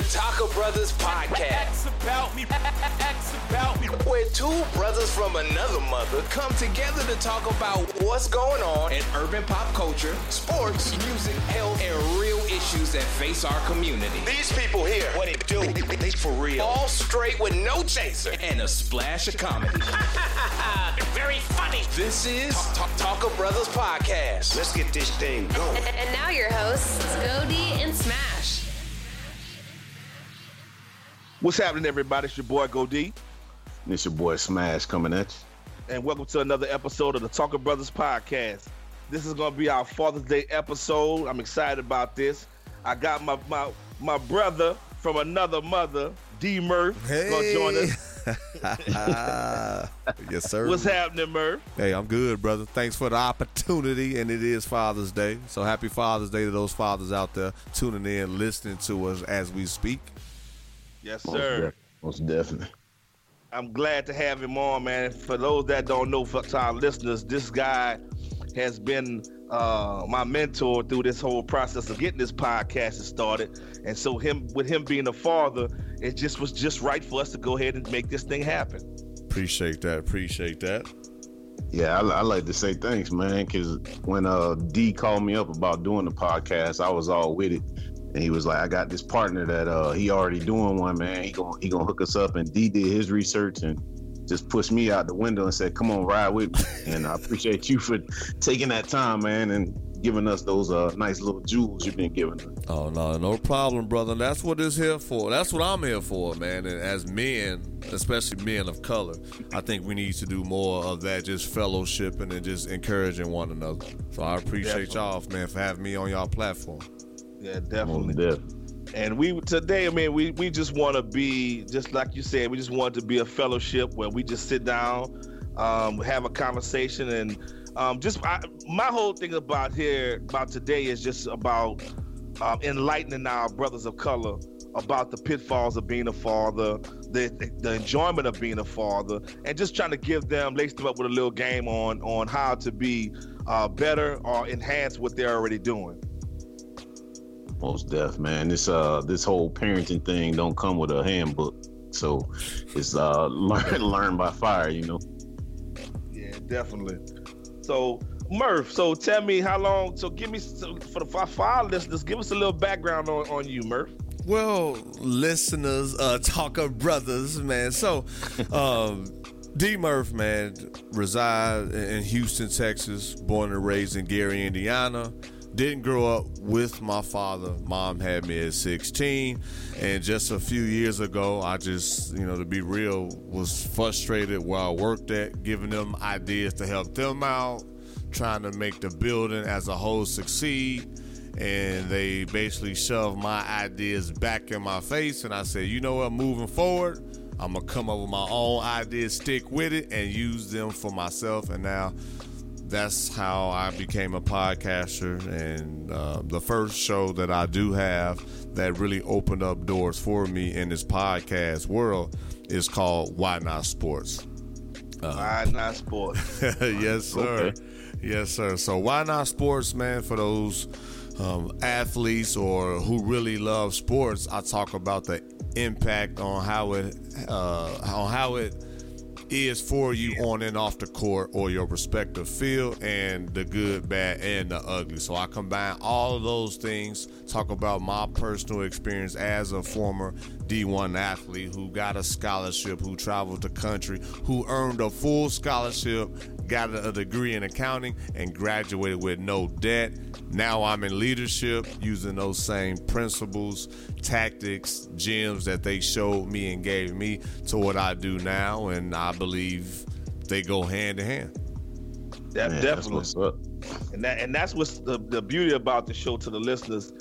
the Taco Brothers Podcast. Ask about me. Where two brothers from another mother come together to talk about what's going on in urban pop culture, sports, music, health, and real issues that face our community. These people here, what they do, they for real. All straight with no chaser. And a splash of comedy. Very funny. This is Talker Brothers Podcast. Let's get this thing going. And now your hosts, Godee and Smash. What's happening, everybody? It's your boy, Godee. And it's your boy, Smash, coming at you. And welcome to another episode of the Talker Brothers Podcast. This is going to be our Father's Day episode. I'm excited about this. I got my brother from another mother, D Murph, going to join us. Yes, sir. What's happening, Murph? Hey, I'm good, brother. Thanks for the opportunity, and it is Father's Day. So happy Father's Day to those fathers out there tuning in, listening to us as we speak. Yes, sir. Most definitely. I'm glad to have him on, man. For those that don't know, for our listeners, this guy has been my mentor through this whole process of getting this podcast started. And so with him being a father, it just was just right for us to go ahead and make this thing happen. Appreciate that. Yeah, I like to say thanks, man, because when D called me up about doing the podcast, I was all with it. And he was like, I got this partner that he already doing one, man. He gonna hook us up. And D did his research and just pushed me out the window and said, come on, ride with me. And I appreciate you for taking that time, man, and giving us those nice little jewels you've been giving us. Oh, no problem, brother. That's what it's here for. That's what I'm here for, man. And as men, especially men of color, I think we need to do more of that, just fellowshipping and just encouraging one another. So I appreciate y'all, man, for having me on y'all platform. Yeah, definitely. And we just want to be, just like you said, we just want to be a fellowship where we just sit down, have a conversation. And my whole thing about today is just about enlightening our brothers of color about the pitfalls of being a father, the enjoyment of being a father, and just trying to lace them up with a little game on how to be better or enhance what they're already doing. Most deaf, man. This whole parenting thing don't come with a handbook, so it's learn by fire, you know. Yeah, definitely. So Murph, tell me how long. So give me for our listeners, give us a little background on you, Murph. Well, listeners, Talker Brothers, man. So, D Murph, man, reside in Houston, Texas. Born and raised in Gary, Indiana. Didn't grow up with my father. Mom had me at 16, and just a few years ago, I just, to be real, was frustrated where I worked at, giving them ideas to help them out, trying to make the building as a whole succeed, and they basically shoved my ideas back in my face, and I said, you know what, moving forward, I'm going to come up with my own ideas, stick with it, and use them for myself, and now that's how I became a podcaster, and the first show that I do have that really opened up doors for me in this podcast world is called Why Not Sports. Why Not Sports? Yes, sir. Okay. Yes, sir. So Why Not Sports, man, for those athletes or who really love sports, I talk about the impact on how it is for you on and off the court or your respective field, and the good, bad, and the ugly. So I combine all of those things, talk about my personal experience as a former D1 athlete who got a scholarship, who traveled the country, who earned a full scholarship, got a degree in accounting, and graduated with no debt. Now I'm in leadership using those same principles, tactics, gems that they showed me and gave me to what I do now, and I believe they go hand in hand. That's what's up. And that's what's the beauty about the show to the listeners.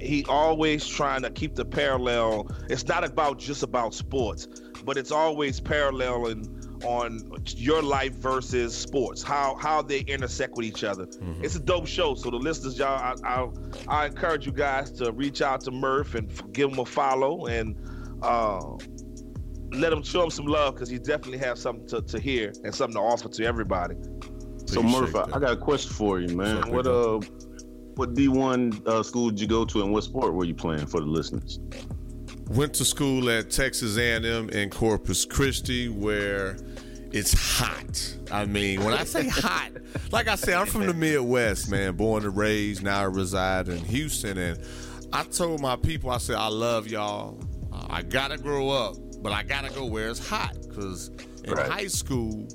He always trying to keep the parallel. It's not just about sports, but it's always paralleling on your life versus sports, how they intersect with each other. Mm-hmm. It's a dope show. So the listeners, y'all, I encourage you guys to reach out to Murph and give him a follow and let him show him some love, because he definitely has something to hear and something to offer to everybody. So Murph, I got a question for you, man. Something what D1 school did you go to, and what sport were you playing for the listeners? Went to school at Texas A&M in Corpus Christi, where it's hot. I mean, when I say hot, like I said, I'm from the Midwest, man, born and raised. Now I reside in Houston. And I told my people, I said, I love y'all. I got to grow up, but I got to go where it's hot. Because in high school,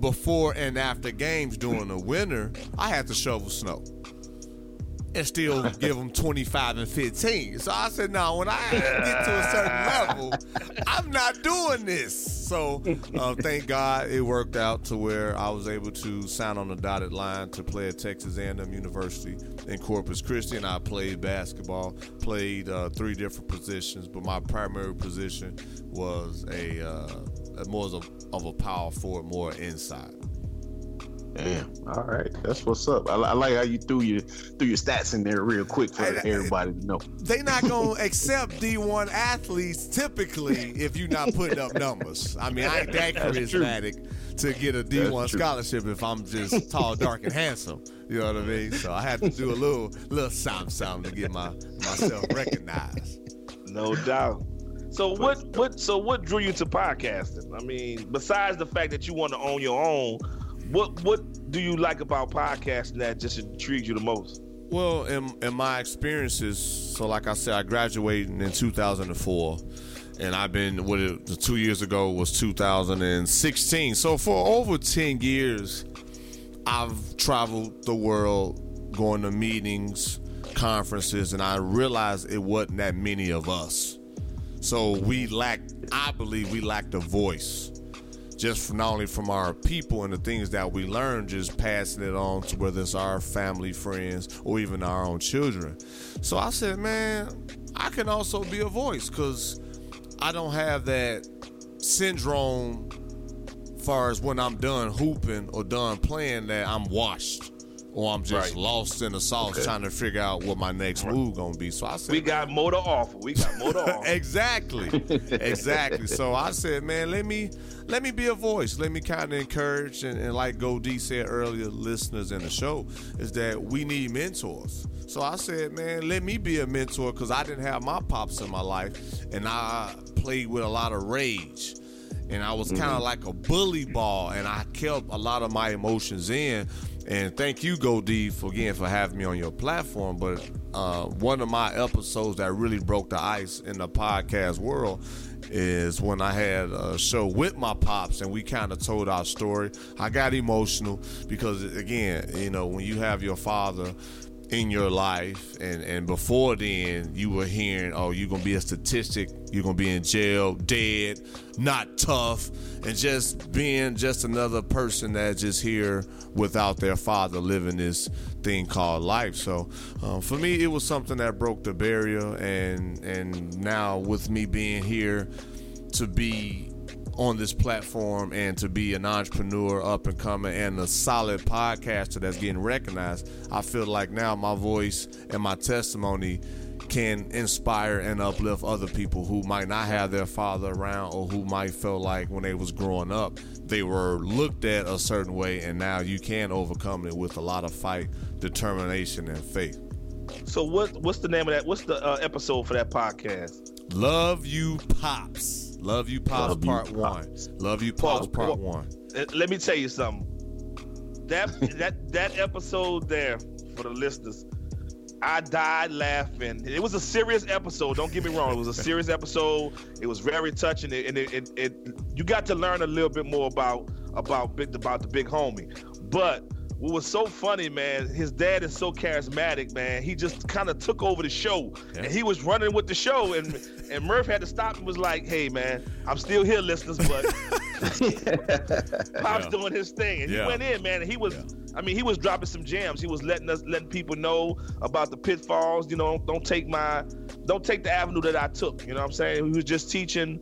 before and after games during the winter, I had to shovel snow and still give them 25 and 15. So I said, no, when I get to a certain level, I'm not doing this. So thank God it worked out to where I was able to sign on the dotted line to play at Texas A&M University in Corpus Christi, and I played basketball, played three different positions, but my primary position was more of a power forward, more inside. Damn. All right. That's what's up. I like how you threw your stats in there real quick for everybody to know. They not going to accept D1 athletes typically if you're not putting up numbers. I mean, I ain't that charismatic to get a D1 scholarship if I'm just tall, dark, and handsome. You know what I mean? So I had to do a little something to get myself recognized. No doubt. So what drew you to podcasting? I mean, besides the fact that you want to own your own, what do you like about podcasting that just intrigues you the most? Well, in my experiences, so like I said, I graduated in 2004, and I've been with it. The 2 years ago was 2016. So for over 10 years, I've traveled the world, going to meetings, conferences, and I realized it wasn't that many of us. So I believe we lacked a voice. Just from not only from our people and the things that we learn, just passing it on to whether it's our family, friends, or even our own children. So I said, man, I can also be a voice because I don't have that syndrome as far as when I'm done hooping or done playing that I'm washed or I'm just lost in the sauce trying to figure out what my next move going to be. So I said, We got more to offer. Exactly. So I said, man, let me be a voice. Let me kind of encourage, and like Godee said earlier, listeners in the show, is that we need mentors. So I said, man, let me be a mentor because I didn't have my pops in my life, and I played with a lot of rage. And I was kind of like a bully ball, and I kept a lot of my emotions in. And thank you, Godee, for having me on your platform. But one of my episodes that really broke the ice in the podcast world is when I had a show with my pops, and we kind of told our story. I got emotional because, again, you know, when you have your father in your life, and before then you were hearing, oh, you're gonna be a statistic, you're gonna be in jail, dead, not tough, and just being just another person that's just here without their father living this thing called life. So for me, it was something that broke the barrier, and now with me being here to be on this platform and to be an entrepreneur, up and coming, and a solid podcaster that's getting recognized, I feel like now my voice and my testimony can inspire and uplift other people who might not have their father around, or who might feel like when they was growing up they were looked at a certain way, and now you can overcome it with a lot of fight, determination, and faith. So what's the name of that? What's the episode for that podcast? Love You Pops Part One. Let me tell you something. That episode there, for the listeners, I died laughing. It was a serious episode. Don't get me wrong. It was a serious episode. It was very touching, and it you got to learn a little bit more about the big homie. But what was so funny, man, his dad is so charismatic, man. He just kind of took over the show, and he was running with the show, and Murph had to stop and was like, hey, man, I'm still here, listeners, but Pop's doing his thing. And he went in, man, and he was, I mean, he was dropping some jams. He was letting people know about the pitfalls, you know, don't take the avenue that I took, you know what I'm saying? He was just teaching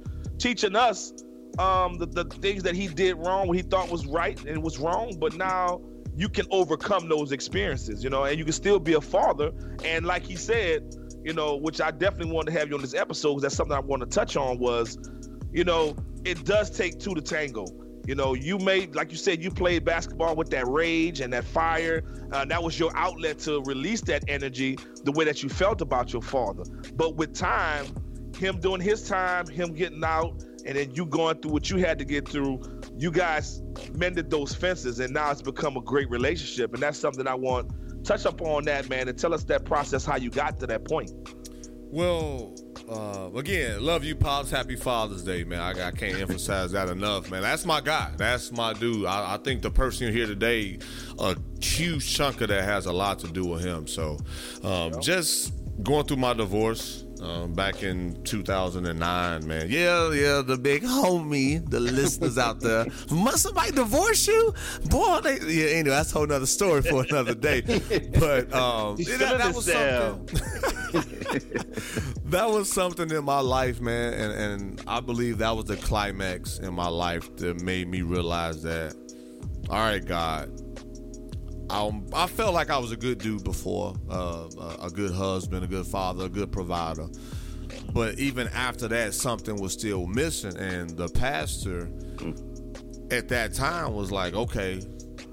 us the things that he did wrong, what he thought was right and was wrong, but now you can overcome those experiences, you know, and you can still be a father. And like he said, you know, which I definitely wanted to have you on this episode, because that's something I want to touch on was, you know, it does take two to tango. You know, you made, like you said, you played basketball with that rage and that fire. That was your outlet to release that energy, the way that you felt about your father. But with time, him doing his time, him getting out, and then you going through what you had to get through, you guys mended those fences, and now it's become a great relationship. And that's something I want to touch up on that, man, and tell us that process, how you got to that point. Well, again, love you, Pops. Happy Father's Day, man. I can't emphasize that enough, man. That's my guy. That's my dude. I think the person here today, a huge chunk of that has a lot to do with him. So just going through my divorce back in 2009, man. Yeah, the big homie, the listeners out there. Must somebody divorce you? Boy, anyway, that's a whole nother story for another day. But that was something. That was something in my life, man, and I believe that was the climax in my life that made me realize that, all right, God, I felt like I was a good dude before, a good husband, a good father, a good provider. But even after that, something was still missing, and the pastor at that time was like, okay,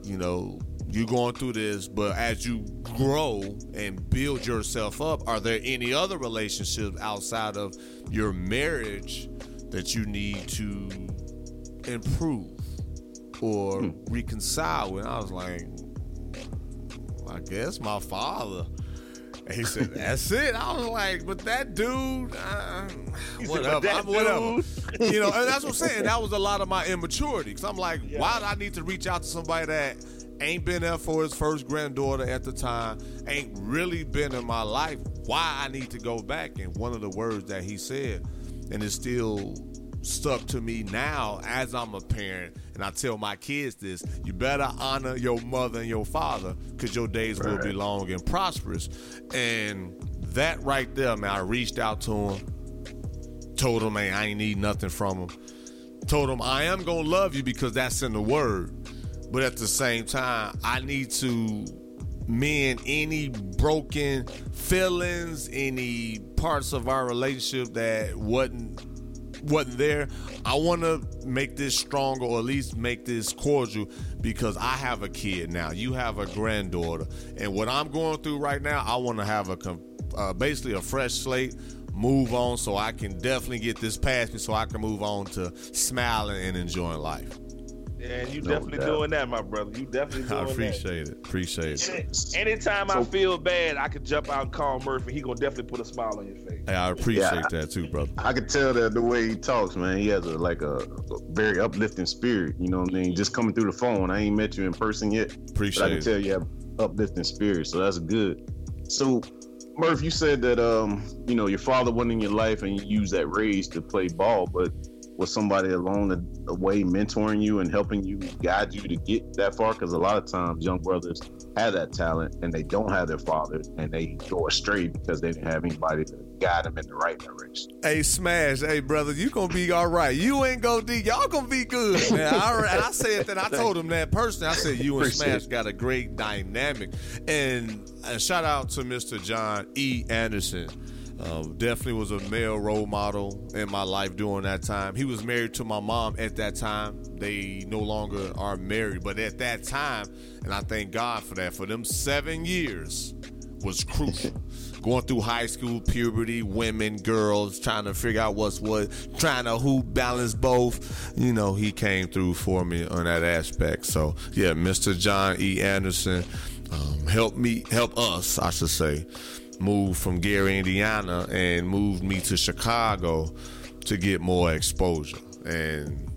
you know, you're going through this, but as you grow and build yourself up, are there any other relationships outside of your marriage that you need to improve or reconcile with? And I was like, I guess my father. And he said, that's it. I was like, but that dude, whatever. You know, and that's what I'm saying. That was a lot of my immaturity, because I'm like, why do I need to reach out to somebody that ain't been there for his first granddaughter at the time, ain't really been in my life, why I need to go back? And one of the words that he said, and it's still stuck to me now as I'm a parent, and I tell my kids this, you better honor your mother and your father, because your days will be long and prosperous. And that right there, man, I reached out to him, told him, man, I ain't need nothing from him. Told him, I am going to love you because that's in the word. But at the same time, I need to mend any broken feelings, any parts of our relationship that wasn't there. I want to make this stronger, or at least make this cordial, because I have a kid now. You have a granddaughter. And what I'm going through right now, I want to have basically a fresh slate, move on, so I can definitely get this past me, so I can move on to smiling and enjoying life. And you doing that, my brother. You definitely doing that. I appreciate it. Anytime I feel bad, I can jump out and call Murphy. He gonna definitely put a smile on your face. Hey, I appreciate that too, brother. I could tell that the way he talks, man. He has a very uplifting spirit. You know what I mean? Just coming through the phone. I ain't met you in person yet. But I can tell you have uplifting spirit. So that's good. So, Murph, you said that you know, your father wasn't in your life, and you used that rage to play ball, but was somebody along the way mentoring you and helping you, guide you to get that far? Because a lot of times young brothers have that talent and they don't have their father, and they go astray because they didn't have anybody to guide them in the right direction. Hey, Smash. Hey, brother, you going to be all right. You ain't going to be. Y'all going to be good, man. I said that. I told him that personally. I said you and Smash got a great dynamic. And a shout out to Mr. John E. Anderson. Definitely was a male role model in my life during that time. He was married to my mom at that time. They no longer are married, but at that time, and I thank God for that, for them 7 years was crucial. Going through high school, puberty, women, girls, trying to figure out what's what, trying to who balance both. You know, he came through for me on that aspect. So, yeah, Mr. John E. Anderson helped us moved from Gary, Indiana, and moved me to Chicago to get more exposure. And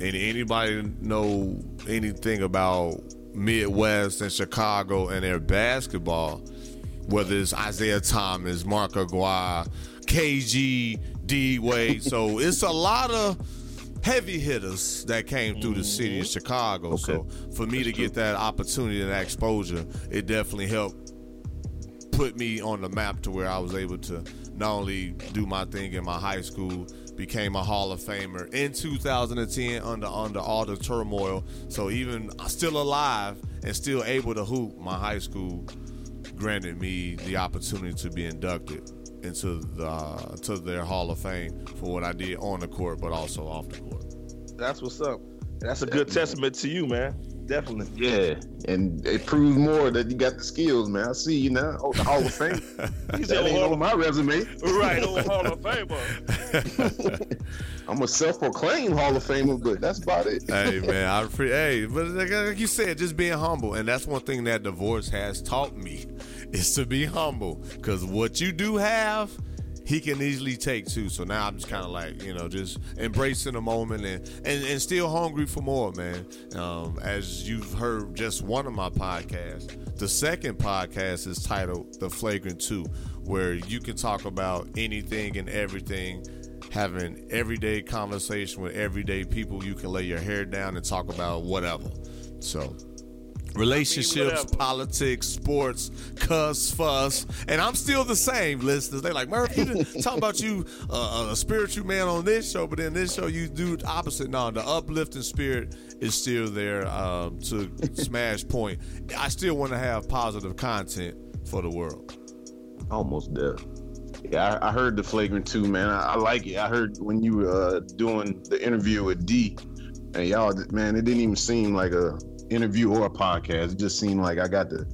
anybody know anything about Midwest and Chicago and their basketball, whether it's Isaiah Thomas, Mark Aguirre, KG, D-Wade. So it's a lot of heavy hitters that came through the city of Chicago. Okay. So for me to get that opportunity and that exposure, it definitely helped put me on the map to where I was able to not only do my thing in my high school, became a Hall of Famer in 2010 under all the turmoil. So even still alive and still able to hoop, my high school granted me the opportunity to be inducted into to their Hall of Fame for what I did on the court, but also off the court. That's what's up. That's a good testament to you, man. Definitely. Yeah. And it proves more that you got the skills, man. I see you now. Oh, the Hall of Fame. He's that ain't on my resume. Right. Hall of Famer. I'm a self-proclaimed Hall of Famer, but that's about it. Hey, man. But like you said, just being humble. And that's one thing that divorce has taught me is to be humble. Because what you do have, he can easily take too. So now I'm just kind of like, just embracing the moment and still hungry for more, man. As you've heard just one of my podcasts, the second podcast is titled The Flagrant Two, where you can talk about anything and everything, having everyday conversation with everyday people. You can lay your hair down and talk about whatever. So relationships, politics, sports, cuss, fuss, and I'm still the same, listeners. They like, Murph, you didn't talk about you a spiritual man on this show, but in this show you do the opposite. No, the uplifting spirit is still there. To Smash point, I still want to have positive content for the world. Almost there. Yeah, I heard the Flagrant Two, man. I like it. I heard when you were doing the interview with D, and y'all, man, it didn't even seem like a interview or a podcast. It just seemed like I got to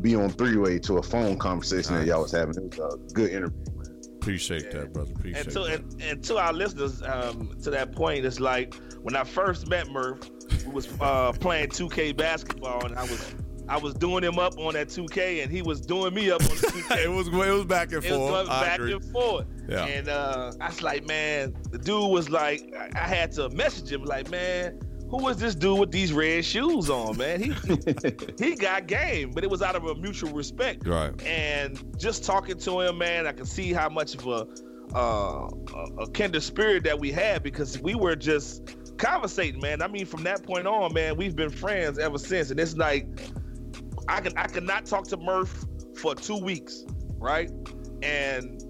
be on three-way to a phone conversation that y'all was having. It was a good interview, man. Appreciate that, brother. Appreciate that. And to our listeners, to that point, it's like when I first met Murph, we was playing 2K basketball, and I was doing him up on that 2K, and he was doing me up on the 2K. it was back and forth. It was back and forth. Yeah. And I was like, man, the dude was like, I had to message him like, man, who is this dude with these red shoes on, man? He got game, but it was out of a mutual respect. Right. And just talking to him, man, I could see how much of a kindred spirit that we had, because we were just conversating, man. I mean, from that point on, man, we've been friends ever since. And it's like, I could not talk to Murph for 2 weeks, right? And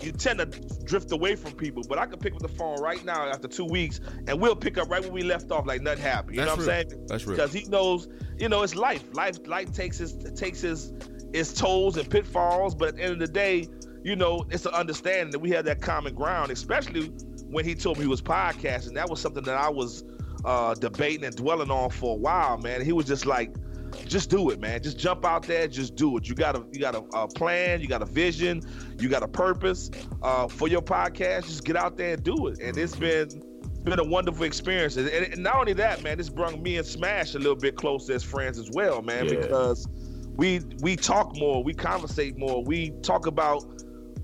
you tend to drift away from people, but I could pick up the phone right now after 2 weeks, and we'll pick up right where we left off, like nothing happened. You know what I'm saying? That's real. Because he knows, it's life. Life takes its tolls and pitfalls, but at the end of the day, it's an understanding that we have that common ground. Especially when he told me he was podcasting, that was something that I was debating and dwelling on for a while, man. He was just like, just do it, man. Just jump out there. Just do it. You got a plan. You got a vision. You got a purpose for your podcast. Just get out there and do it. And it's been a wonderful experience. And not only that, man, this brought me and Smash a little bit closer as friends as well, man. Yeah. Because we talk more. We conversate more. We talk about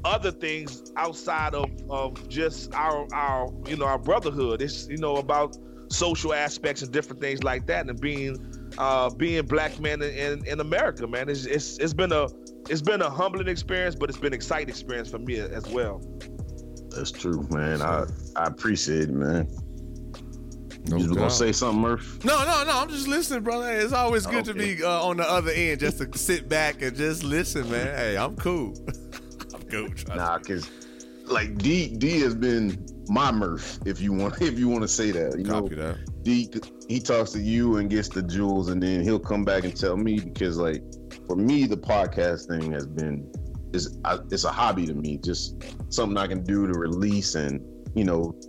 other things outside of just our brotherhood. It's about social aspects and different things like that, and being black men in America, man. It's been a humbling experience, but it's been an exciting experience for me as well. That's true, man. I appreciate it, man. You gonna say something, Murph? No. I'm just listening, brother. Hey, it's always good to be on the other end, just to sit back and just listen, man. Hey, I'm cool. I'm cool. Nah, cause like D has been my Murph, if you want to say that. Copy that. D, he talks to you and gets the jewels, and then he'll come back and tell me, because like for me, the podcast thing has been, it's a hobby to me, just something I can do to release and,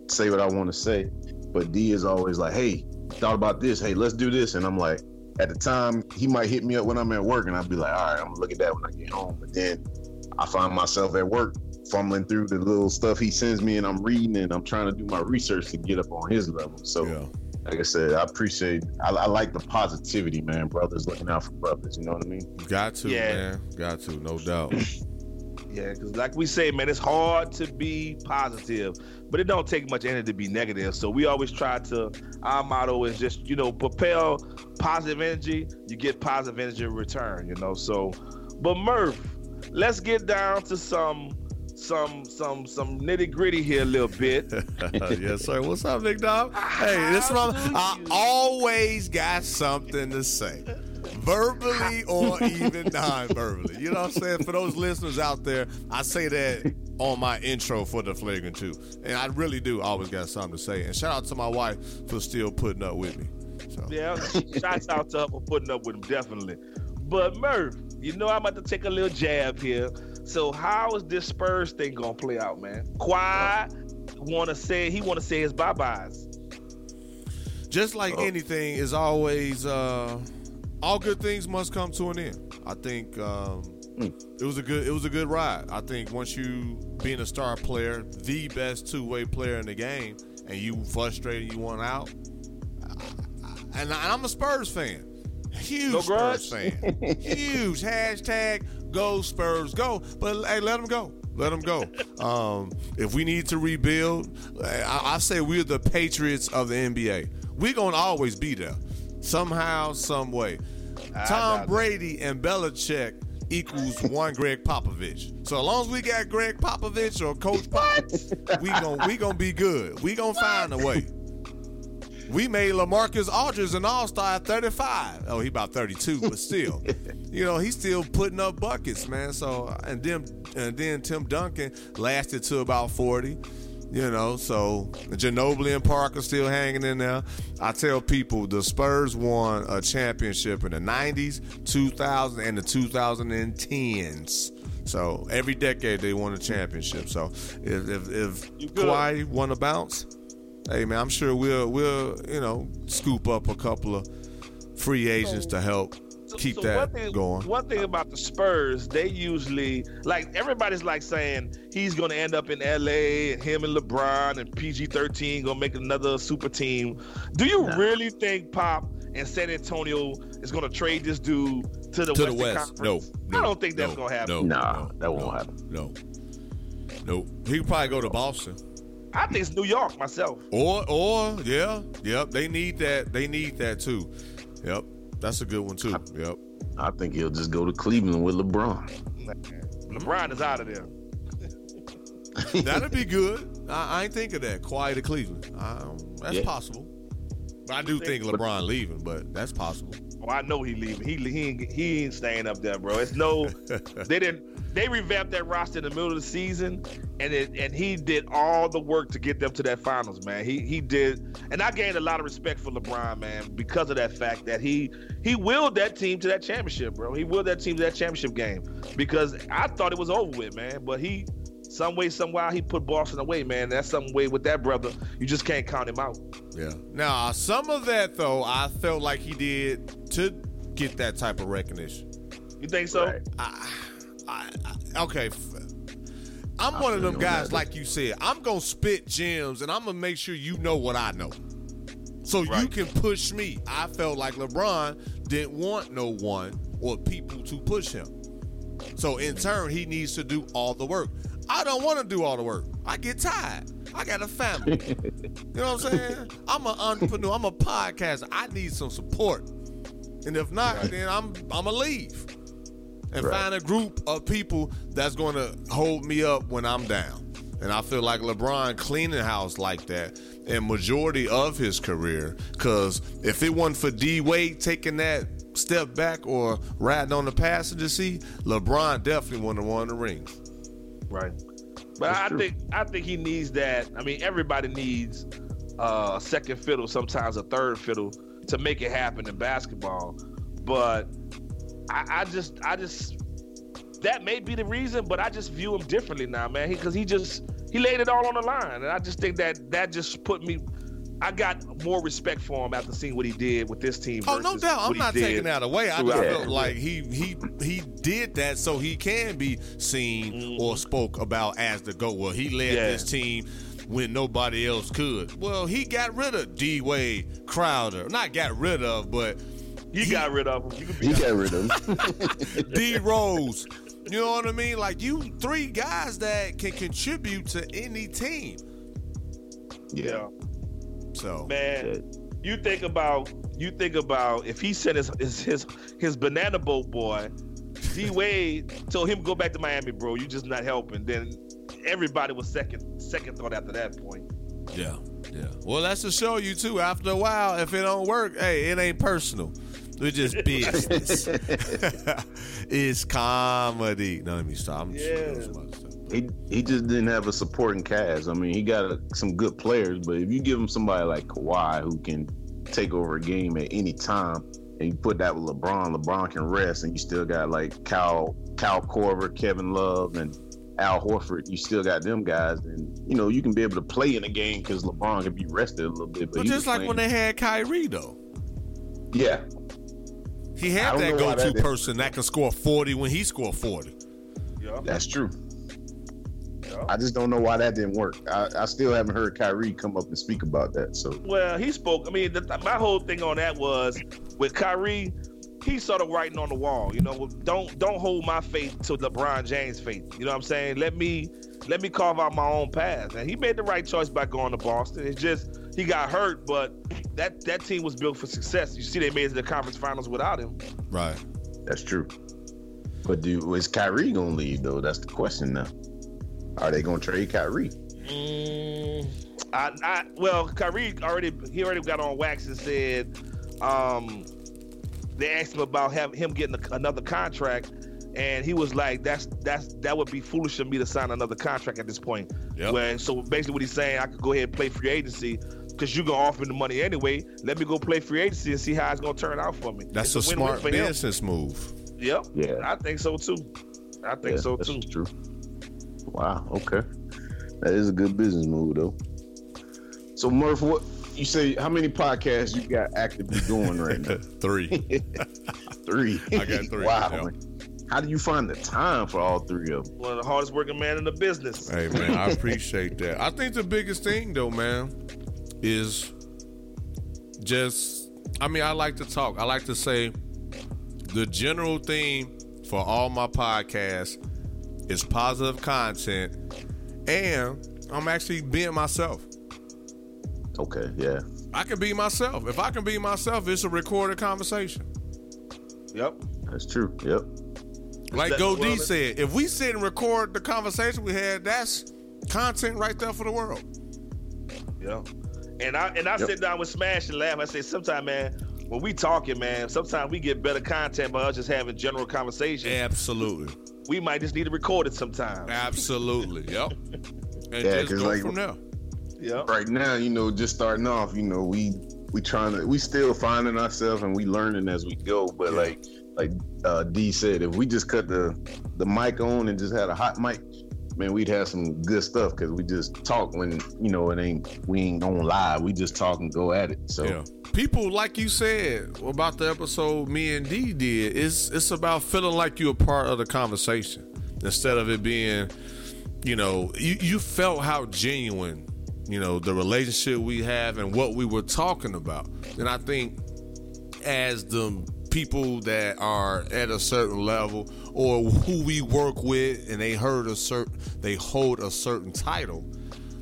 say what I want to say. But D is always like, hey, thought about this. Hey, let's do this. And I'm like, at the time, he might hit me up when I'm at work, and I'd be like, all right, I'm going to look at that when I get home. But then I find myself at work fumbling through the little stuff he sends me, and I'm reading and I'm trying to do my research to get up on his level. So like I said, I appreciate it. I like the positivity, man. Brothers looking out for brothers, you know what I mean? Got to, man. Got to, no doubt. Yeah, because like we say, man, it's hard to be positive, but it don't take much energy to be negative. So we always try to, our motto is just, propel positive energy. You get positive energy in return, so. But Murph, let's get down to some nitty gritty here a little bit. Yes, sir. What's up, big dog? Hey, this one, I always got something to say, verbally or even non-verbally. You know what I'm saying? For those listeners out there, I say that on my intro for The Flagrant Two, and I really do always got something to say. And shout out to my wife for still putting up with me. So. Yeah, shout out to her for putting up with him, definitely. But Murph, I'm about to take a little jab here. So how is this Spurs thing gonna play out, man? Kawhi wanna say his bye-byes. just like anything, is always all good things must come to an end. I think it was a good ride. I think once you being a star player, the best two-way player in the game, and you frustrated, you want out. And I'm a Spurs fan. Huge Spurs fan. Huge. Hashtag go Spurs go. But hey, let them go. Let them go. If we need to rebuild, I say we're the Patriots of the NBA. We're going to always be there. Somehow, some way. Tom Brady and Belichick equals one Greg Popovich. So as long as we got Greg Popovich or Coach Pop, we gonna be good. We gonna find a way. We made LaMarcus Aldridge an all-star at 35. Oh, he about 32, but still. You know, he's still putting up buckets, man. So, and then Tim Duncan lasted to about 40, you know. So, Ginobili and Parker still hanging in there. I tell people the Spurs won a championship in the 90s, 2000, and the 2010s. So, every decade they won a championship. So, if Kawhi won a bounce, hey, man, I'm sure we'll you know, scoop up a couple of free agents to help keep that going. One thing about the Spurs, they usually, like, everybody's like saying he's going to end up in L.A. and him and LeBron and PG-13 going to make another super team. Do you really think Pop and San Antonio is going to trade this dude to the West Conference? No. I don't think that's going to happen. No, that won't happen. No. He could probably go to Boston. I think it's New York myself. Or They need that too. Yep, that's a good one too. Yep. I think he'll just go to Cleveland with LeBron. LeBron is out of there. That'd be good. I ain't think of that. Kawhi to Cleveland. That's possible. But I do think LeBron leaving, but that's possible. Oh, I know he leaving. He ain't staying up there, bro. It's no, they revamped that roster in the middle of the season, and he did all the work to get them to that finals, man. He did, and I gained a lot of respect for LeBron, man, because of that fact that he willed that team to that championship, bro. He willed that team to that championship game because I thought it was over with, man. But he, some way, somehow, he put Boston away, man. That's some way with that brother. You just can't count him out. Yeah. Now, some of that, though, I felt like he did to get that type of recognition. You think so? Right. Okay. I'm one of them guys, like you said. I'm going to spit gems, and I'm going to make sure you know what I know. So you can push me. I felt like LeBron didn't want no one or people to push him. So, in turn, he needs to do all the work. I don't want to do all the work. I get tired. I got a family. You know what I'm saying? I'm an entrepreneur. I'm a podcaster. I need some support. And if not, then I'm going to leave and find a group of people that's going to hold me up when I'm down. And I feel like LeBron cleaning house like that in majority of his career, because if it wasn't for D-Wade taking that step back or riding on the passenger seat, LeBron definitely wouldn't have won the ring. Right. But I think he needs that. I mean, everybody needs a second fiddle, sometimes a third fiddle to make it happen in basketball. But I just that may be the reason, but I just view him differently now, man. Because he laid it all on the line. And I just think that just put me, I got more respect for him after seeing what he did with this team. Oh, no doubt. I'm not taking that away. I just felt like he did that so he can be seen or spoke about as the GOAT. Well, he led this team when nobody else could. Well, he got rid of D-Wade, Crowder. Not got rid of, but he got rid of him. He got rid of him. D-Rose. You know what I mean? Like, you three guys that can contribute to any team. Yeah. So, man, you think about if he sent his banana boat boy, D-Wade told him go back to Miami, bro. You just not helping. Then everybody was second thought after that point. Yeah. Well, that's to show you too. After a while, if it don't work, hey, it ain't personal. It's just business. It's comedy. No, let me stop. I'm just about to stop. He just didn't have a supporting cast. I mean, he got some good players, but if you give him somebody like Kawhi who can take over a game at any time, and you put that with LeBron can rest, and you still got like Kyle Korver, Kevin Love, and Al Horford, you still got them guys, and you know you can be able to play in a game because LeBron can be rested a little bit. But just like playing when they had Kyrie, though. Yeah, he had that go-to person that can score 40 when he scored 40. Yeah, that's true. I just don't know why that didn't work. I still haven't heard Kyrie come up and speak about that. So well, he spoke. I mean, my whole thing on that was with Kyrie, he's sort of writing on the wall. You know, don't hold my faith to LeBron James' faith. You know what I'm saying? Let me carve out my own path. And he made the right choice by going to Boston. It's just he got hurt, but that team was built for success. You see, they made it to the conference finals without him. Right. That's true. But is Kyrie gonna leave though? That's the question now. Are they gonna trade Kyrie? Kyrie already got on wax and said they asked him about him getting another contract, and he was like, that would be foolish of me to sign another contract at this point. Yep. So basically what he's saying, I could go ahead and play free agency because you're gonna offer me the money anyway. Let me go play free agency and see how it's gonna turn out for me. That's a smart business move. Yep. Yeah, I think so too. That's true. Wow. Okay, that is a good business move though. So Murph, what you say? How many podcasts you got actively doing right now? 3. 3. I got 3. Wow. Right. How do you find the time for all 3 of them? One of the hardest working man in the business. Hey man, I appreciate that. I think the biggest thing though, man, is just I like to talk. I like to say the general theme for all my podcasts. It's positive content, and I'm actually being myself. Okay, yeah. I can be myself. If I can be myself, it's a recorded conversation. Yep. That's true, yep. Like Godee said, if we sit and record the conversation we had, that's content right there for the world. Yeah. And I sit down with Smash and laugh. I say, sometimes, man, when we talking, man, sometimes we get better content by us just having general conversation. Absolutely. We might just need to record it sometime. Absolutely. Yep. And just go from there. Yep. Right now, just starting off, we trying to, we still finding ourselves and we learning as we go. But like D said, if we just cut the mic on and just had a hot mic, man, we'd have some good stuff because we just talk when, we ain't going live. We just talk and go at it. So yeah. People, like you said about the episode me and D did, it's about feeling like you're a part of the conversation instead of it being, you felt how genuine, the relationship we have and what we were talking about. And I think as the people that are at a certain level or who we work with and they hold a certain title,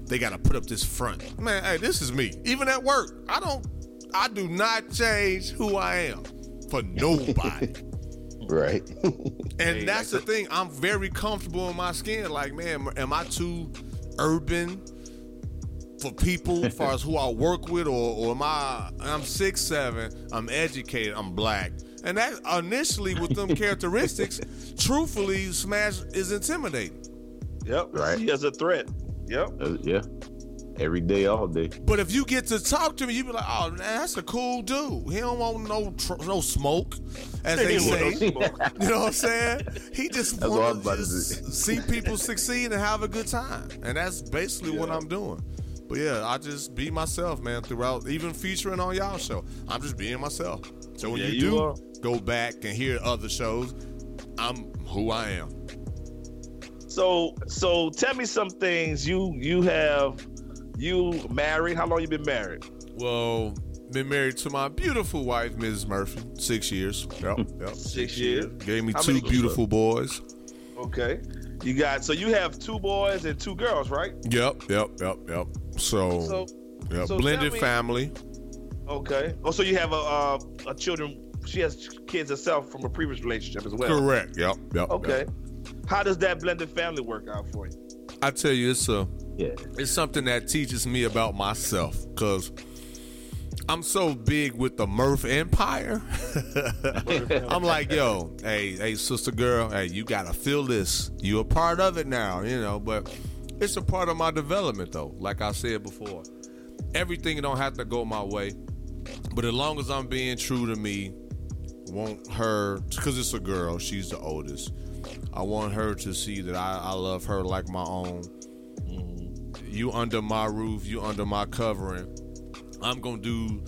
they got to put up this front. Man, hey, this is me. Even at work, I do not change who I am for nobody. Right. And that's the thing. I'm very comfortable in my skin. Like, man, am I too urban for people as far as who I work with? Or am I, I'm 6'7", I'm educated, I'm black. And that initially with them characteristics, truthfully, Smash is intimidating. Yep. Right. He has a threat. Yep. Yeah. Every day, all day. But if you get to talk to me, you be like, "Oh, man, that's a cool dude. He don't want no smoke," as they say. No smoke. You know what I'm saying? He just wants to see people succeed and have a good time, and that's basically what I'm doing. But yeah, I just be myself, man. Throughout, even featuring on y'all show, I'm just being myself. So when you go back and hear other shows, I'm who I am. So tell me some things you have. You married? How long you been married? Well, been married to my beautiful wife, Mrs. Murphy. 6 years. Yep. 6 years. Gave me 2 beautiful boys. Okay. So you have 2 boys and 2 girls, right? Yep. So blended family. Okay. Oh, so you have a children. She has kids herself from a previous relationship as well. Correct. Yep. Okay. Yep. How does that blended family work out for you? I tell you, it's something that teaches me about myself because I'm so big with the Murph Empire. I'm like, yo, hey, sister girl, hey, you got to feel this. You a part of it now, but it's a part of my development, though. Like I said before, everything don't have to go my way, but as long as I'm being true to me, want her, because it's a girl, she's the oldest. I want her to see that I love her like my own. Mm-hmm. You under my roof, you under my covering. I'm going to do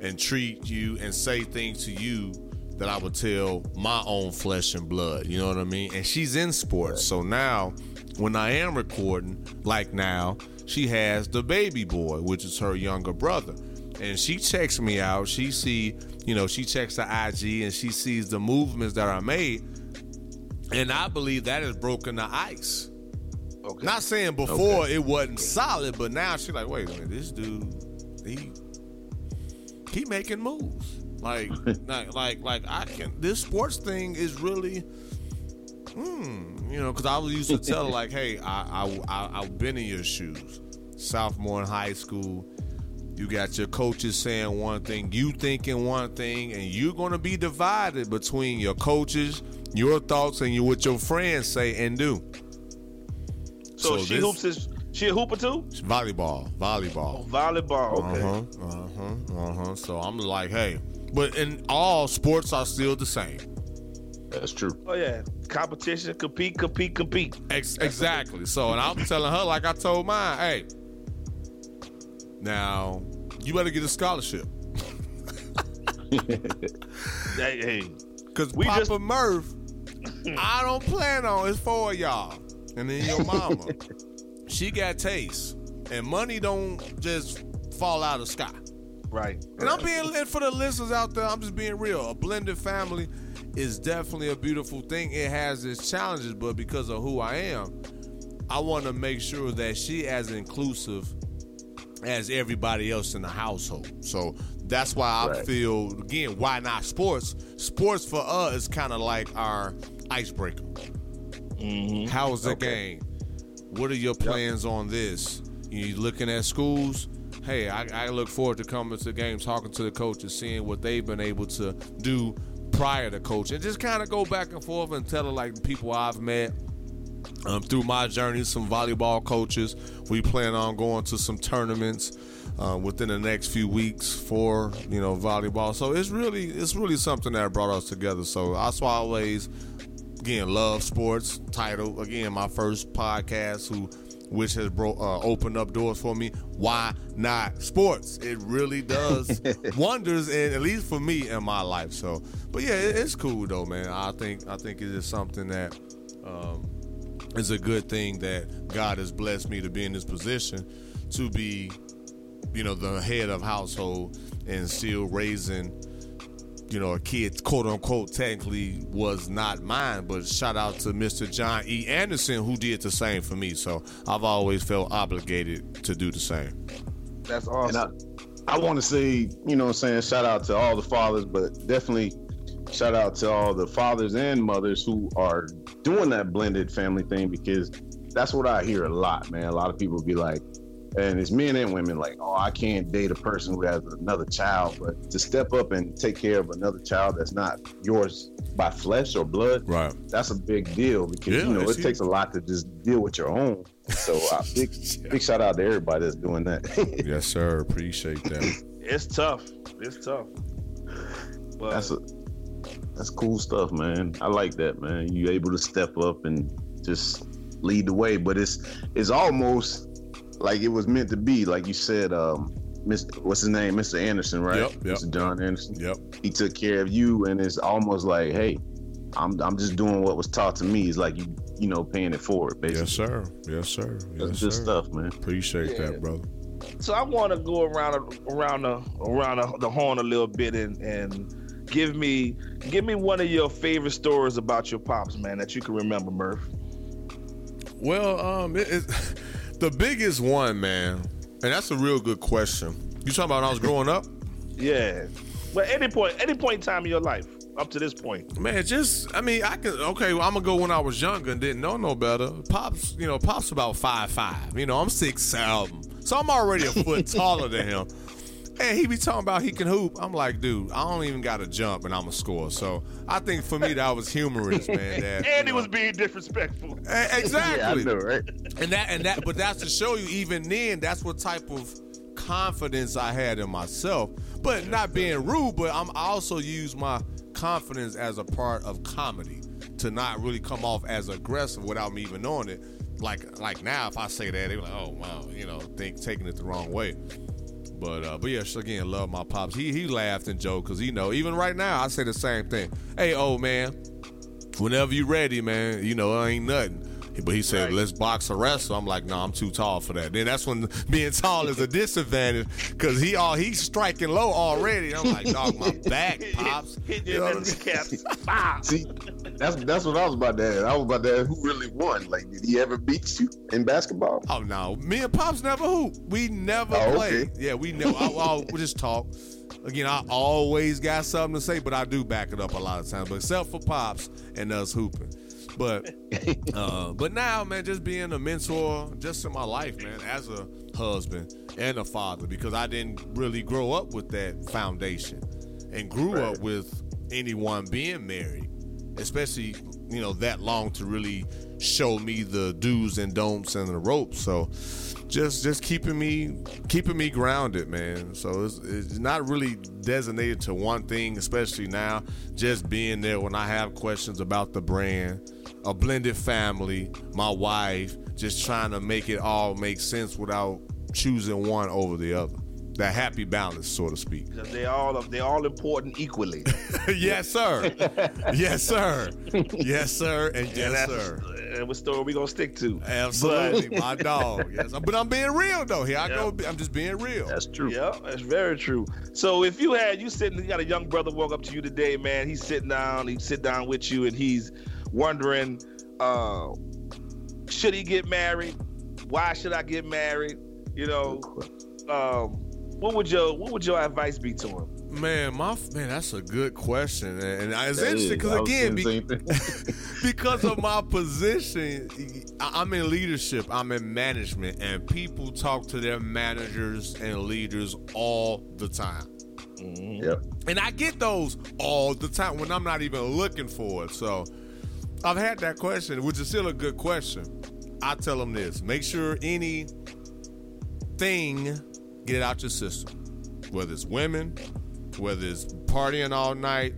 and treat you and say things to you that I would tell my own flesh and blood. You know what I mean? And she's in sports. So now, when I am recording, like now, she has the baby boy, which is her younger brother. And she checks me out. She see, you know, she checks the IG and she sees the movements that I made. And I believe that has broken the ice. Okay. Not saying before it wasn't solid, but now she's like, wait a minute, this dude, he making moves. Like I can. This sports thing is really, you know, because I was used to tell her, like, hey, I've been in your shoes. Sophomore in high school, you got your coaches saying one thing, you thinking one thing, and you're gonna be divided between your coaches, your thoughts, and you what your friends say and do. So she hoops is. She a hooper too? Volleyball. Oh, volleyball. Okay. So I'm like, hey, but in all sports are still the same. That's true. Oh yeah, competition, compete. Exactly. So, and I'm telling her like I told mine, hey, now you better get a scholarship. hey, because Papa Murph, I don't plan on it's for y'all, and then your mama. She got taste, and money don't just fall out of the sky. Right. And I'm being, for the listeners out there, I'm just being real. A blended family is definitely a beautiful thing. It has its challenges, but because of who I am, I want to make sure that she as inclusive as everybody else in the household. So that's why I feel, again, why not sports? Sports for us is kind of like our icebreaker. Mm-hmm. How's the game? What are your plans on this? You looking at schools? Hey, I look forward to coming to games, talking to the coaches, seeing what they've been able to do prior to coaching. And just kind of go back and forth and tell her, like, the people I've met through my journey, some volleyball coaches. We plan on going to some tournaments within the next few weeks for, you know, volleyball. So it's really something that brought us together. So that's why I always... Again, love sports. Title again, my first podcast, which has opened up doors for me. Why not sports? It really does wonders, and at least for me in my life. So, but yeah, it's cool though, man. I think it is something that is a good thing that God has blessed me to be in this position to be, you know, the head of household and still raising. You know, a kid, quote unquote, technically was not mine, but shout out to Mr. John E. Anderson, who did the same for me. So I've always felt obligated to do the same. That's awesome. And I want to say, you know what I'm saying, shout out to all the fathers, but definitely shout out to all the fathers and mothers who are doing that blended family thing, because that's what I hear a lot, man. A lot of people be like, and it's men and women, like, oh, I can't date a person who has another child, but to step up and take care of another child that's not yours by flesh or blood, right? That's a big deal, because, you know, it takes a lot to just deal with your own. So big shout out to everybody that's doing that. Yes, sir. Appreciate that. It's tough. But that's cool stuff, man. I like that, man. You able to step up and just lead the way, but it's almost... like it was meant to be, like you said, what's his name? Mr. Anderson, right? Yep. Mr. John Anderson. Yep. He took care of you, and it's almost like, hey, I'm just doing what was taught to me. It's like you know, paying it forward, basically. Yes, sir. That's good stuff, man. Appreciate that, brother. So I want to go around the horn a little bit and give me one of your favorite stories about your pops, man, that you can remember, Murph. Well, it's the biggest one, man, and that's a real good question. You talking about when I was growing up? Yeah. Well, any point in time in your life, up to this point. Man, I'm going to go when I was younger and didn't know no better. Pops, you know, Pops about 5'5". You know, I'm 6'7", so I'm already a foot taller than him. And he be talking about he can hoop. I'm like, dude, I don't even got to jump and I'm a score. So I think for me that was humorous, man. That, and he was being disrespectful. Exactly. Yeah, I know, right? And that, but that's to show you, even then, that's what type of confidence I had in myself. But not being rude, but I also use my confidence as a part of comedy to not really come off as aggressive without me even knowing it. Like now, if I say that, they be like, oh, wow, you know, taking it the wrong way. But yeah, again, love my pops. He laughed and joked because, you know, even right now, I say the same thing. Hey, old man, whenever you ready, man, you know, it ain't nothing. But he said, right, let's box or wrestle. I'm like, nah, I'm too tall for that. Then that's when being tall is a disadvantage because he's striking low already. I'm like, dog, my back pops. You know see, that's what I was about to ask. I was about to ask who really won. Like, did he ever beat you in basketball? Oh, no. Me and Pops never hoop. We never played. Okay. Yeah, we never. We just talk. Again, I always got something to say, but I do back it up a lot of times, but except for Pops and us hooping. But now, man, just being a mentor, just in my life, man, as a husband and a father, because I didn't really grow up with that foundation and grew up with anyone being married, especially, you know, that long to really show me the do's and don'ts and the ropes. So just keeping me grounded, man. So it's not really designated to one thing, especially now, just being there when I have questions about the brand, a blended family, my wife, just trying to make it all make sense without choosing one over the other. That happy balance, so to speak. Because they're all important equally. Yes, sir. Yes, sir. Yes, sir. And yes, sir. And what story we gonna stick to? Absolutely, my dog. Yes, but I'm being real though. Here I go. I'm just being real. That's true. Yeah, that's very true. So if you got a young brother walk up to you today, man. He's sitting down. He sit down with you, and he's wondering, should he get married? Why should I get married? You know. What would your advice be to him? Man, that's a good question, and it's interesting because of my position, I'm in leadership, I'm in management, and people talk to their managers and leaders all the time. Mm-hmm. Yep. And I get those all the time when I'm not even looking for it. So I've had that question, which is still a good question. I tell them this: make sure anything. Get it out your system. Whether it's women, whether it's partying all night,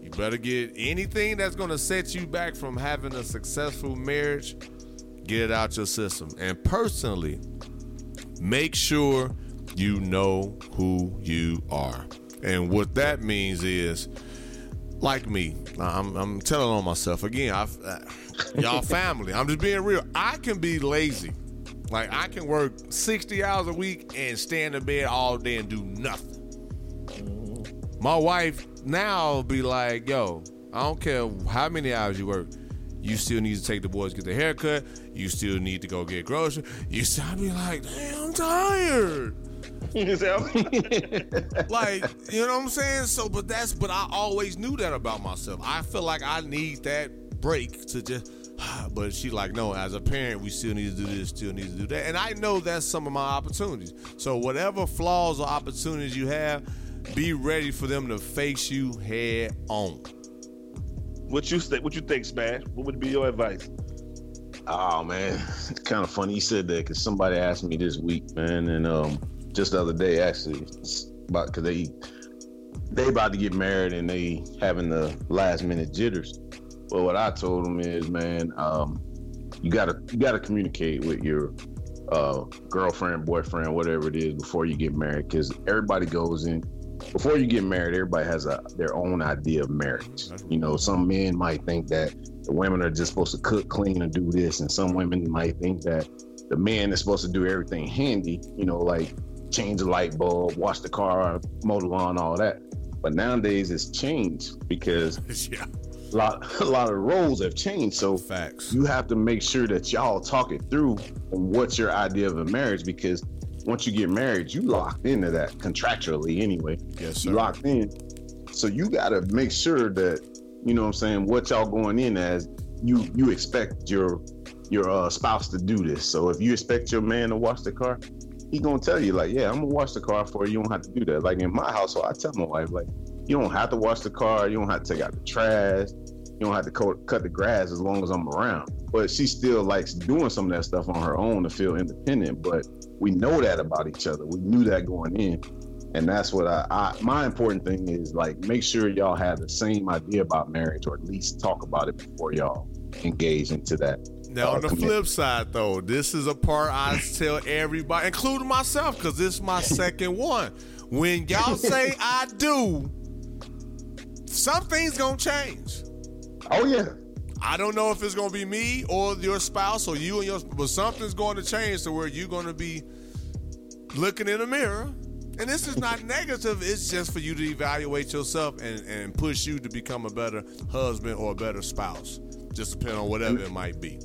you better get anything that's going to set you back from having a successful marriage, get it out your system. And personally, make sure you know who you are. And what that means is, like me, I'm telling on myself again, y'all family, I'm just being real. I can be lazy. Like, I can work 60 hours a week and stand in bed all day and do nothing. My wife now be like, yo, I don't care how many hours you work. You still need to take the boys to get their haircut. You still need to go get groceries. You still be like, damn, I'm tired. Like, you know what I'm saying? So, but I always knew that about myself. I feel like I need that break to just... But she like, no, as a parent, we still need to do this, still need to do that. And I know that's some of my opportunities. So whatever flaws or opportunities you have, be ready for them to face you head on. What you think, Smash? What would be your advice? Oh, man, it's kind of funny you said that because somebody asked me this week, man. And just the other day, actually, because they about to get married and they having the last minute jitters. Well, what I told him is, man, you gotta communicate with your girlfriend, boyfriend, whatever it is, before you get married. Because everybody goes in before you get married. Everybody has their own idea of marriage. You know, some men might think that the women are just supposed to cook, clean, and do this, and some women might think that the man is supposed to do everything handy. You know, like change the light bulb, wash the car, mow the lawn, all that. But nowadays, it's changed because yeah. A lot of roles have changed, so facts. You have to make sure that y'all talk it through on what's your idea of a marriage, because once you get married, you locked into that contractually anyway. Yes, sir. You locked in. So you got to make sure that, you know what I'm saying, what y'all going in as, you expect your spouse to do this. So if you expect your man to wash the car, he going to tell you, like, yeah, I'm going to wash the car for you. You don't have to do that. Like in my household, I tell my wife, like, you don't have to wash the car. You don't have to take out the trash. You don't have to cut the grass as long as I'm around. But she still likes doing some of that stuff on her own to feel independent. But we know that about each other. We knew that going in. And that's what my important thing is, like, make sure y'all have the same idea about marriage, or at least talk about it before y'all engage into that. Now, on the flip side, though, this is a part I tell everybody, including myself, because this is my second one. When y'all say I do, something's going to change. Oh, yeah. I don't know if it's going to be me or your spouse or you and your spouse, but something's going to change to where you're going to be looking in the mirror. And this is not negative. It's just for you to evaluate yourself and push you to become a better husband or a better spouse, just depending on whatever it might be.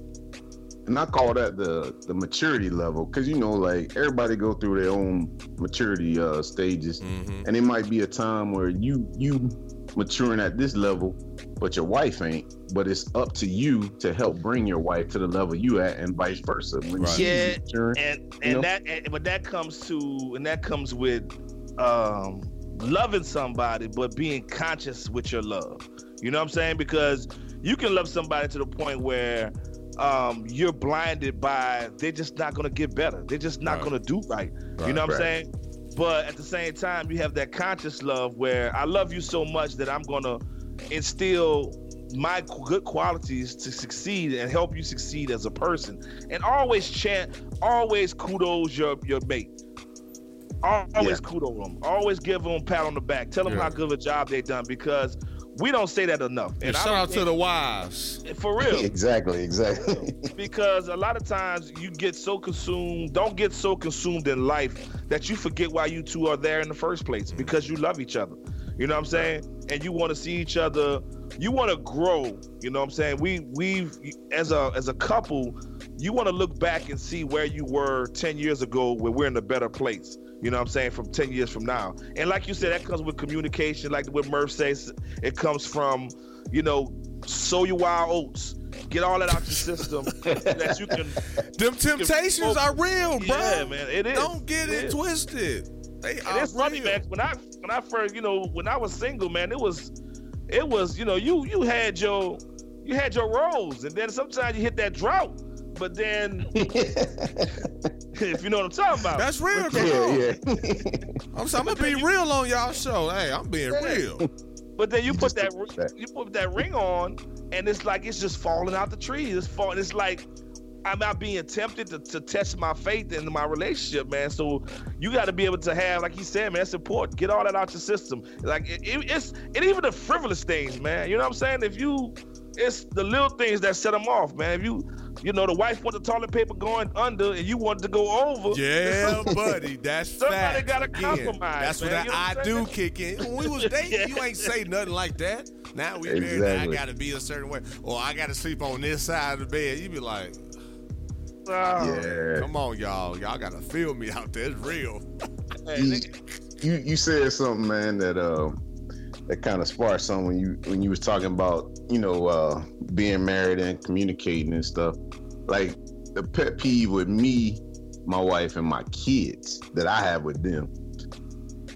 And I call that the maturity level, because, you know, like, everybody go through their own maturity stages. Mm-hmm. And it might be a time where you maturing at this level, but your wife ain't. But it's up to you to help bring your wife to the level you at, and vice versa. Right. Yeah, that comes with loving somebody, but being conscious with your love. You know what I'm saying? Because you can love somebody to the point where you're blinded by they're just not gonna get better. They're just not gonna do right. You know what I'm saying? But at the same time, you have that conscious love where I love you so much that I'm gonna instill my good qualities to succeed and help you succeed as a person. And always kudos your mate. Always kudos them. Always give them a pat on the back. Tell them how good a job they done, because we don't say that enough. And shout out to the wives. For real. Exactly. Because a lot of times you get so consumed, don't get so consumed in life that you forget why you two are there in the first place, because you love each other. You know what I'm saying? And you want to see each other. You want to grow. You know what I'm saying? We've as a couple, you want to look back and see where you were 10 years ago, where we're in a better place. You know what I'm saying? From 10 years from now. And like you said, that comes with communication. Like what Murph says, it comes from, you know, sow your wild oats. Get all that out your system. That you can. Them temptations are real, bro. Yeah, man, it is. Don't get it twisted. It's funny, man. When I first, you know, when I was single, man, it was, you know, you had your roles, and then sometimes you hit that drought, but then if you know what I'm talking about, that's real. Yeah. I'm gonna be real on y'all show. Hey, I'm being real. But then you put that ring on, and it's like it's just falling out the tree. It's like I'm not being tempted to test my faith in my relationship, man. So you got to be able to have, like he said, man, it's important. Get all that out your system. Like it's even the frivolous things, man. You know what I'm saying? It's the little things that set them off, man. If you know, the wife want the toilet paper going under and you want it to go over. Yeah, buddy, that's somebody got to compromise. That's man. What, you know what I do kick in. When we was dating, you ain't say nothing like that. Now we married, I got to be a certain way, or I got to sleep on this side of the bed. You be like, come on, y'all. Y'all gotta feel me out there. It's real. You said something, man, that kind of sparked something when you was talking about, you know, being married and communicating and stuff. Like the pet peeve with me, my wife, and my kids that I have with them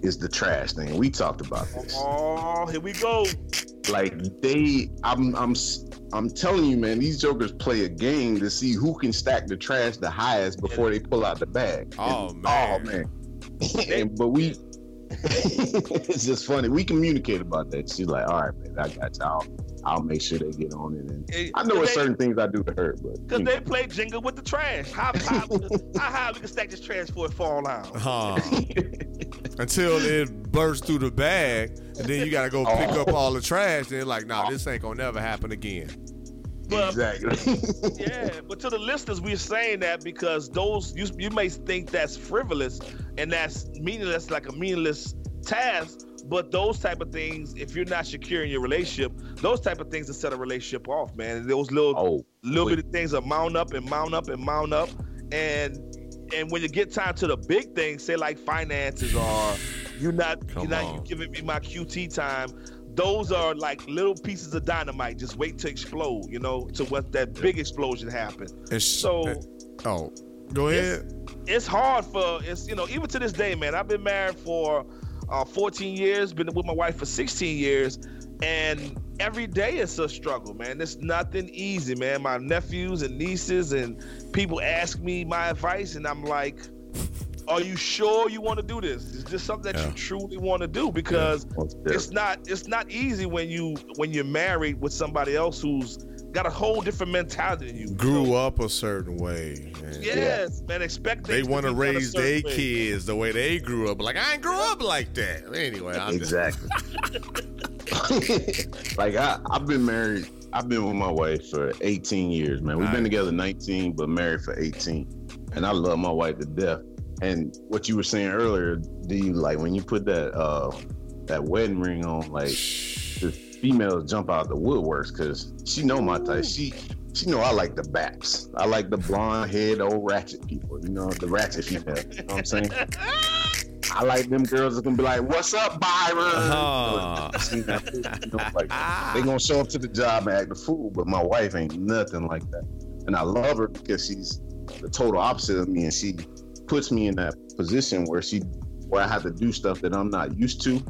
is the trash thing. We talked about this. Oh, here we go. Like I'm telling you, man, these jokers play a game to see who can stack the trash the highest before they pull out the bag. Oh man. It's just funny. We communicate about that. She's like, all right, man, I got you. I'll make sure they get on it. And I know there's certain things I do to hurt, but because they play Jenga with the trash. How high we can stack this trash before it fall out? Until it bursts through the bag, and then you got to go pick up all the trash. They're like, nah, this ain't going to never happen again. But, exactly. Yeah, but to the listeners, we're saying that because those you may think that's frivolous and that's meaningless, like a meaningless task, but those type of things, if you're not secure in your relationship, those type of things that set a relationship off, man. And those little bit of things that mount up. And when you get time to the big things, say like finances, or you're not giving me my QT time, those are like little pieces of dynamite. Just wait to explode, you know, to what that big explosion happened. Go ahead. It's hard you know, even to this day, man. I've been married for 14 years, been with my wife for 16 years, and every day it's a struggle, man. It's nothing easy, man. My nephews and nieces and people ask me my advice, and I'm like, Are you sure you want to do this? Is this something that you truly want to do? Because it's not easy when you're married with somebody else who's got a whole different mentality than you. Grew up a certain way. Man. Yes, man. Expect they want to raise their kids the way they grew up. Like, I ain't grew up like that. Anyway, I'm exactly. Like I've been married. I've been with my wife for 18 years, man. We've been together 19, but married for 18. And I love my wife to death. And what you were saying earlier, D, like when you put that that wedding ring on, like the females jump out the woodworks because she know my type. She know I like the baps. I like the blonde head, old ratchet people. You know, the ratchet people. You know what I'm saying? I like them girls that can be like, "What's up, Byron?" Oh. You know, like, they gonna show up to the job and act the fool, but my wife ain't nothing like that. And I love her because she's the total opposite of me, and she puts me in that position where I have to do stuff that I'm not used to,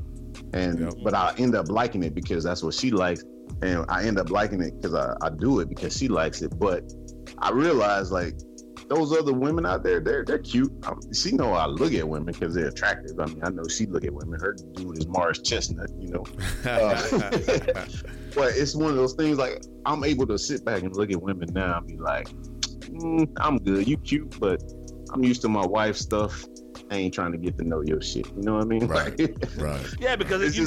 and but I end up liking it because that's what she likes, and I end up liking it because I do it because she likes it. But I realize like. Those other women out there, they're cute. She know I look at women because they're attractive. I mean, I know she look at women. Her dude is Morris Chestnut, you know. But it's one of those things, like, I'm able to sit back and look at women now and be like, I'm good. You cute, but I'm used to my wife's stuff. I ain't trying to get to know your shit. You know what I mean? Right, like, right. Yeah, because it's it's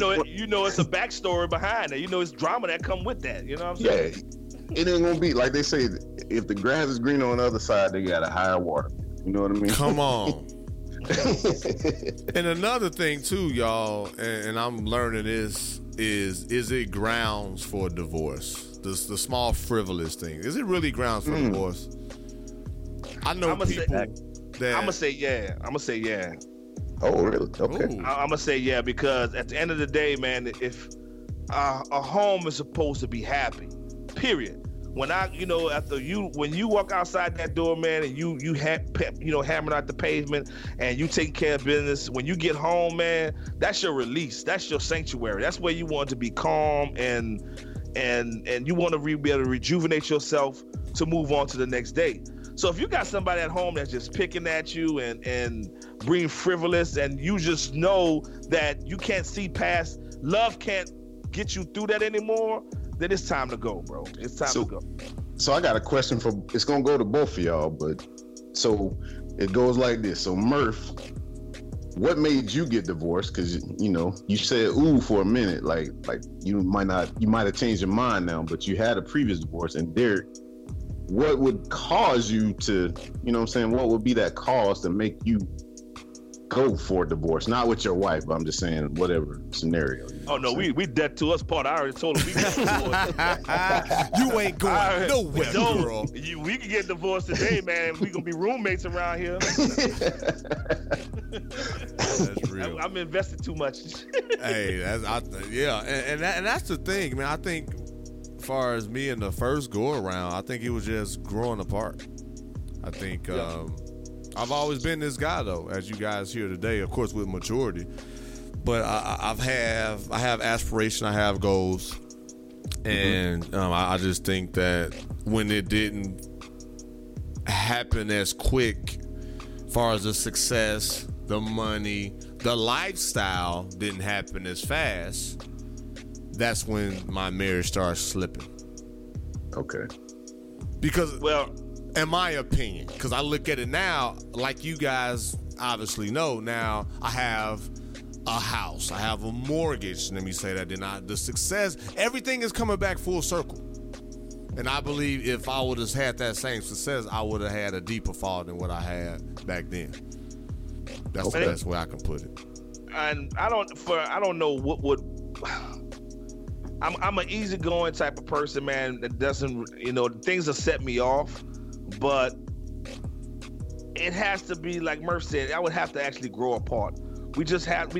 a backstory behind it. You know, it's drama that come with that. You know what I'm saying? Yeah. It ain't gonna be like they say. If the grass is green on the other side, they got a higher water. You know what I mean? Come on. And another thing too, y'all, and I'm learning this is it grounds for divorce? The small frivolous thing, is it really grounds for divorce? I know I'm gonna say yeah. Oh really? Okay. I'm gonna say yeah because at the end of the day, man, if a home is supposed to be happy. Period. When you walk outside that door, man, and you hammering out the pavement and you taking care of business, when you get home, man, that's your release. That's your sanctuary. That's where you want to be calm and you want to be able to rejuvenate yourself to move on to the next day. So if you got somebody at home that's just picking at you and being frivolous and you just know that you can't see past, love can't get you through that anymore, then it's time to go, bro. It's time to go. So I got a question for, it's going to go to both of y'all, but so it goes like this. So Murph, what made you get divorced? Because, you know, you said, ooh, for a minute, like you might have changed your mind now, but you had a previous divorce. And Derek, what would cause you to, you know what I'm saying? What would be that cause to make you go for divorce? Not with your wife, but I'm just saying whatever scenario. Oh no, we dead to us part. I already told him we got divorced. You ain't going nowhere, bro. We can get divorced today, man. We gonna be roommates around here. That's real. I'm invested too much. Hey, that's the thing, man. I think as far as me and the first go around, I think it was just growing apart. I think. I've always been this guy, though, as you guys hear today, of course, with maturity. But I have aspiration, I have goals, and I just think that when it didn't happen as quick, as far as the success, the money, the lifestyle didn't happen as fast, that's when my marriage starts slipping. Okay. Because... well. In my opinion, because I look at it now, like you guys obviously know, now I have a house, I have a mortgage. Let me say that. The success, everything is coming back full circle. And I believe if I would have had that same success, I would have had a deeper fall than what I had back then. That's the best way I can put it. And I don't know what would. I'm an easygoing type of person, man. That doesn't, things that set me off. But it has to be, like Murph said, I would have to actually grow apart. We just don't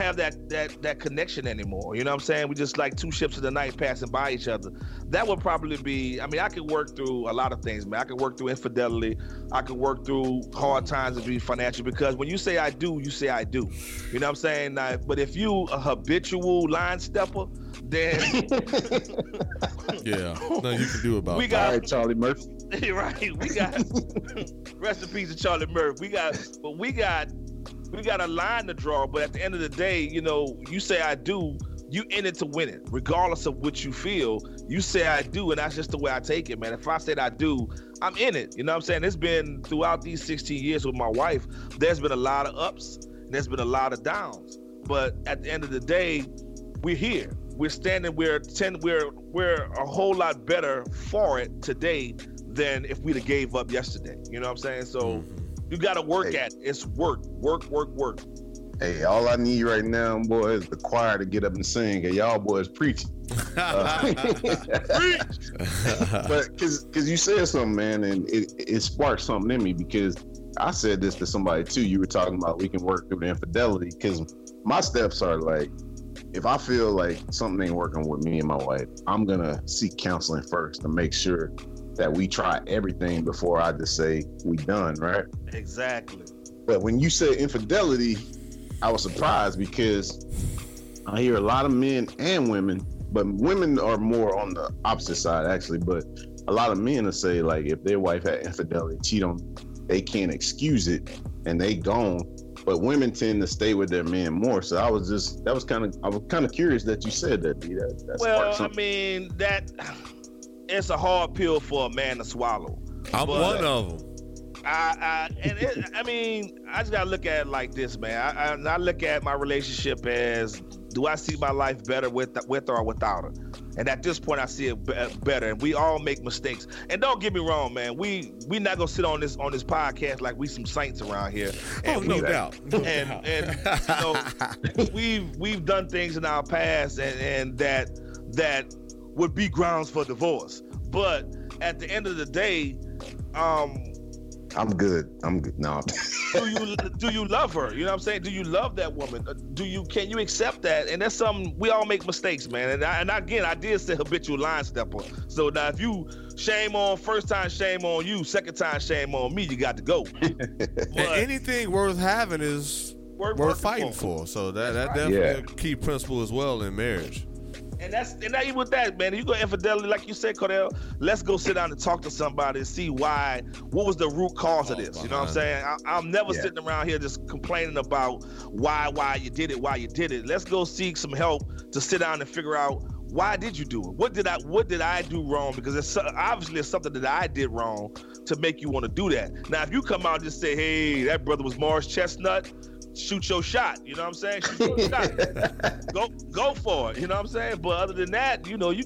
have that connection anymore. You know what I'm saying? We just like two ships in the night passing by each other. That would probably be, I mean, I could work through a lot of things, man. I could work through infidelity. I could work through hard times and be financial, because when you say I do, you say I do. You know what I'm saying? Like, but if you a habitual line stepper, then yeah, nothing you can do about it. All right, Charlie Murphy. right? We got recipes of Charlie Murph. We got a line to draw. But at the end of the day, you know, you say I do. You in it to win it, regardless of what you feel. You say I do, and that's just the way I take it, man. If I said I do, I'm in it. You know what I'm saying? It's been throughout these 16 years with my wife, there's been a lot of ups, and there's been a lot of downs. But at the end of the day, we're here. We're standing. We're a whole lot better for it today than if we'd have gave up yesterday. You know what I'm saying? So you got to work at it. It's work. Hey, all I need right now, boy, is the choir to get up and sing, and y'all boys preaching. Preach! But because you said something, man, and it sparked something in me, because I said this to somebody too. You were talking about we can work through the infidelity, because my steps are like, if I feel like something ain't working with me and my wife, I'm going to seek counseling first to make sure that we try everything before I just say we done, right? Exactly. But when you say infidelity, I was surprised, because I hear a lot of men and women, but women are more on the opposite side actually, but a lot of men will say like if their wife had infidelity, cheat on, they can't excuse it and they gone. But women tend to stay with their men more. So I was just, that was kind of, I was kind of curious that you said that, D. That's well, I mean, that it's a hard pill for a man to swallow. I'm one of them. I just gotta look at it like this, man. I look at my relationship as, do I see my life better with or without her? And at this point, I see it better. And we all make mistakes. And don't get me wrong, man. We not gonna sit on this podcast like we some saints around here. And no doubt. And you know, we've done things in our past and that would be grounds for divorce. But at the end of the day, I'm good. No. Do you love her? You know what I'm saying? Do you love that woman? Can you accept that? And that's something, we all make mistakes, man. And again, I did say habitual line stepper. So now if you shame on first time, shame on you. Second time, shame on me. You got to go. But anything worth having is worth fighting for. So that's definitely a key principle as well in marriage. And not even with that, man. You go infidelity, like you said, Cordell, let's go sit down and talk to somebody and see why, what was the root cause of this? You know what I'm saying? I'm never sitting around here just complaining about why you did it. Let's go seek some help to sit down and figure out, why did you do it? What did I do wrong? Because it's obviously something that I did wrong to make you want to do that. Now, if you come out and just say, hey, that brother was Morris Chestnut, shoot your shot, you know what I'm saying? Shoot your shot. Go for it, you know what I'm saying? But other than that, you know, you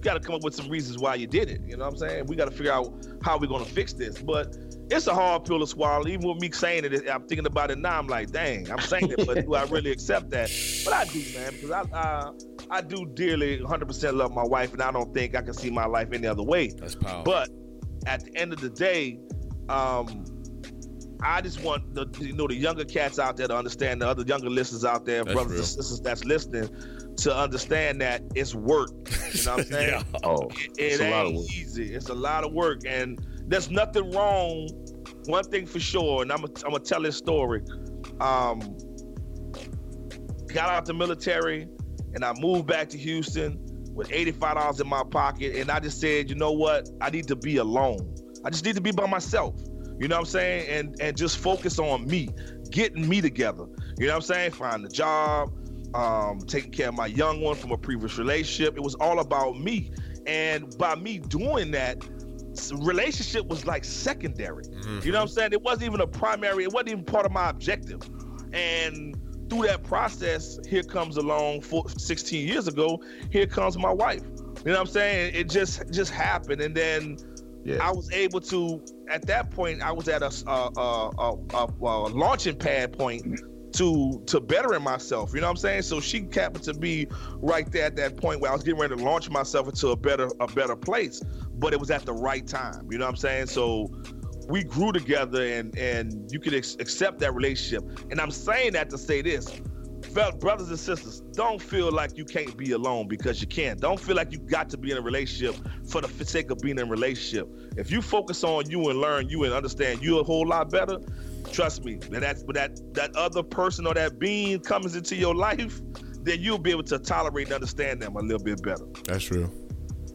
got to come up with some reasons why you did it, you know what I'm saying? We got to figure out how we're going to fix this. But it's a hard pill to swallow. Even with me saying it, I'm thinking about it now. I'm like, dang, I'm saying it, but do I really accept that? But I do, man, because I do dearly 100% love my wife, and I don't think I can see my life any other way. That's powerful. But at the end of the day, I just want the younger cats out there to understand, the other younger listeners out there, that's brothers real. And sisters that's listening, to understand that it's work. You know what I'm saying? Yeah. Oh, it ain't easy. It's a lot of work, and there's nothing wrong. One thing for sure, and I'm gonna tell this story. Got out the military, and I moved back to Houston with $85 in my pocket, and I just said, you know what? I need to be alone. I just need to be by myself. You know what I'm saying? And just focus on me, getting me together. You know what I'm saying? Find a job, taking care of my young one from a previous relationship. It was all about me. And by me doing that, relationship was like secondary. Mm-hmm. You know what I'm saying? It wasn't even a primary. It wasn't even part of my objective. And through that process, here comes along 16 years ago, here comes my wife. You know what I'm saying? It just happened. And then I was able to, at that point, I was at a launching pad point to bettering myself. You know what I'm saying? So she happened to be right there at that point where I was getting ready to launch myself into a better place, but it was at the right time. You know what I'm saying? So we grew together, and you could accept that relationship. And I'm saying that to say this. Brothers and sisters, don't feel like you can't be alone, because you can. Don't feel like you got to be in a relationship for the sake of being in a relationship. If you focus on you and learn you and understand you a whole lot better, trust me, that other person or that being comes into your life, then you'll be able to tolerate and understand them a little bit better. That's real.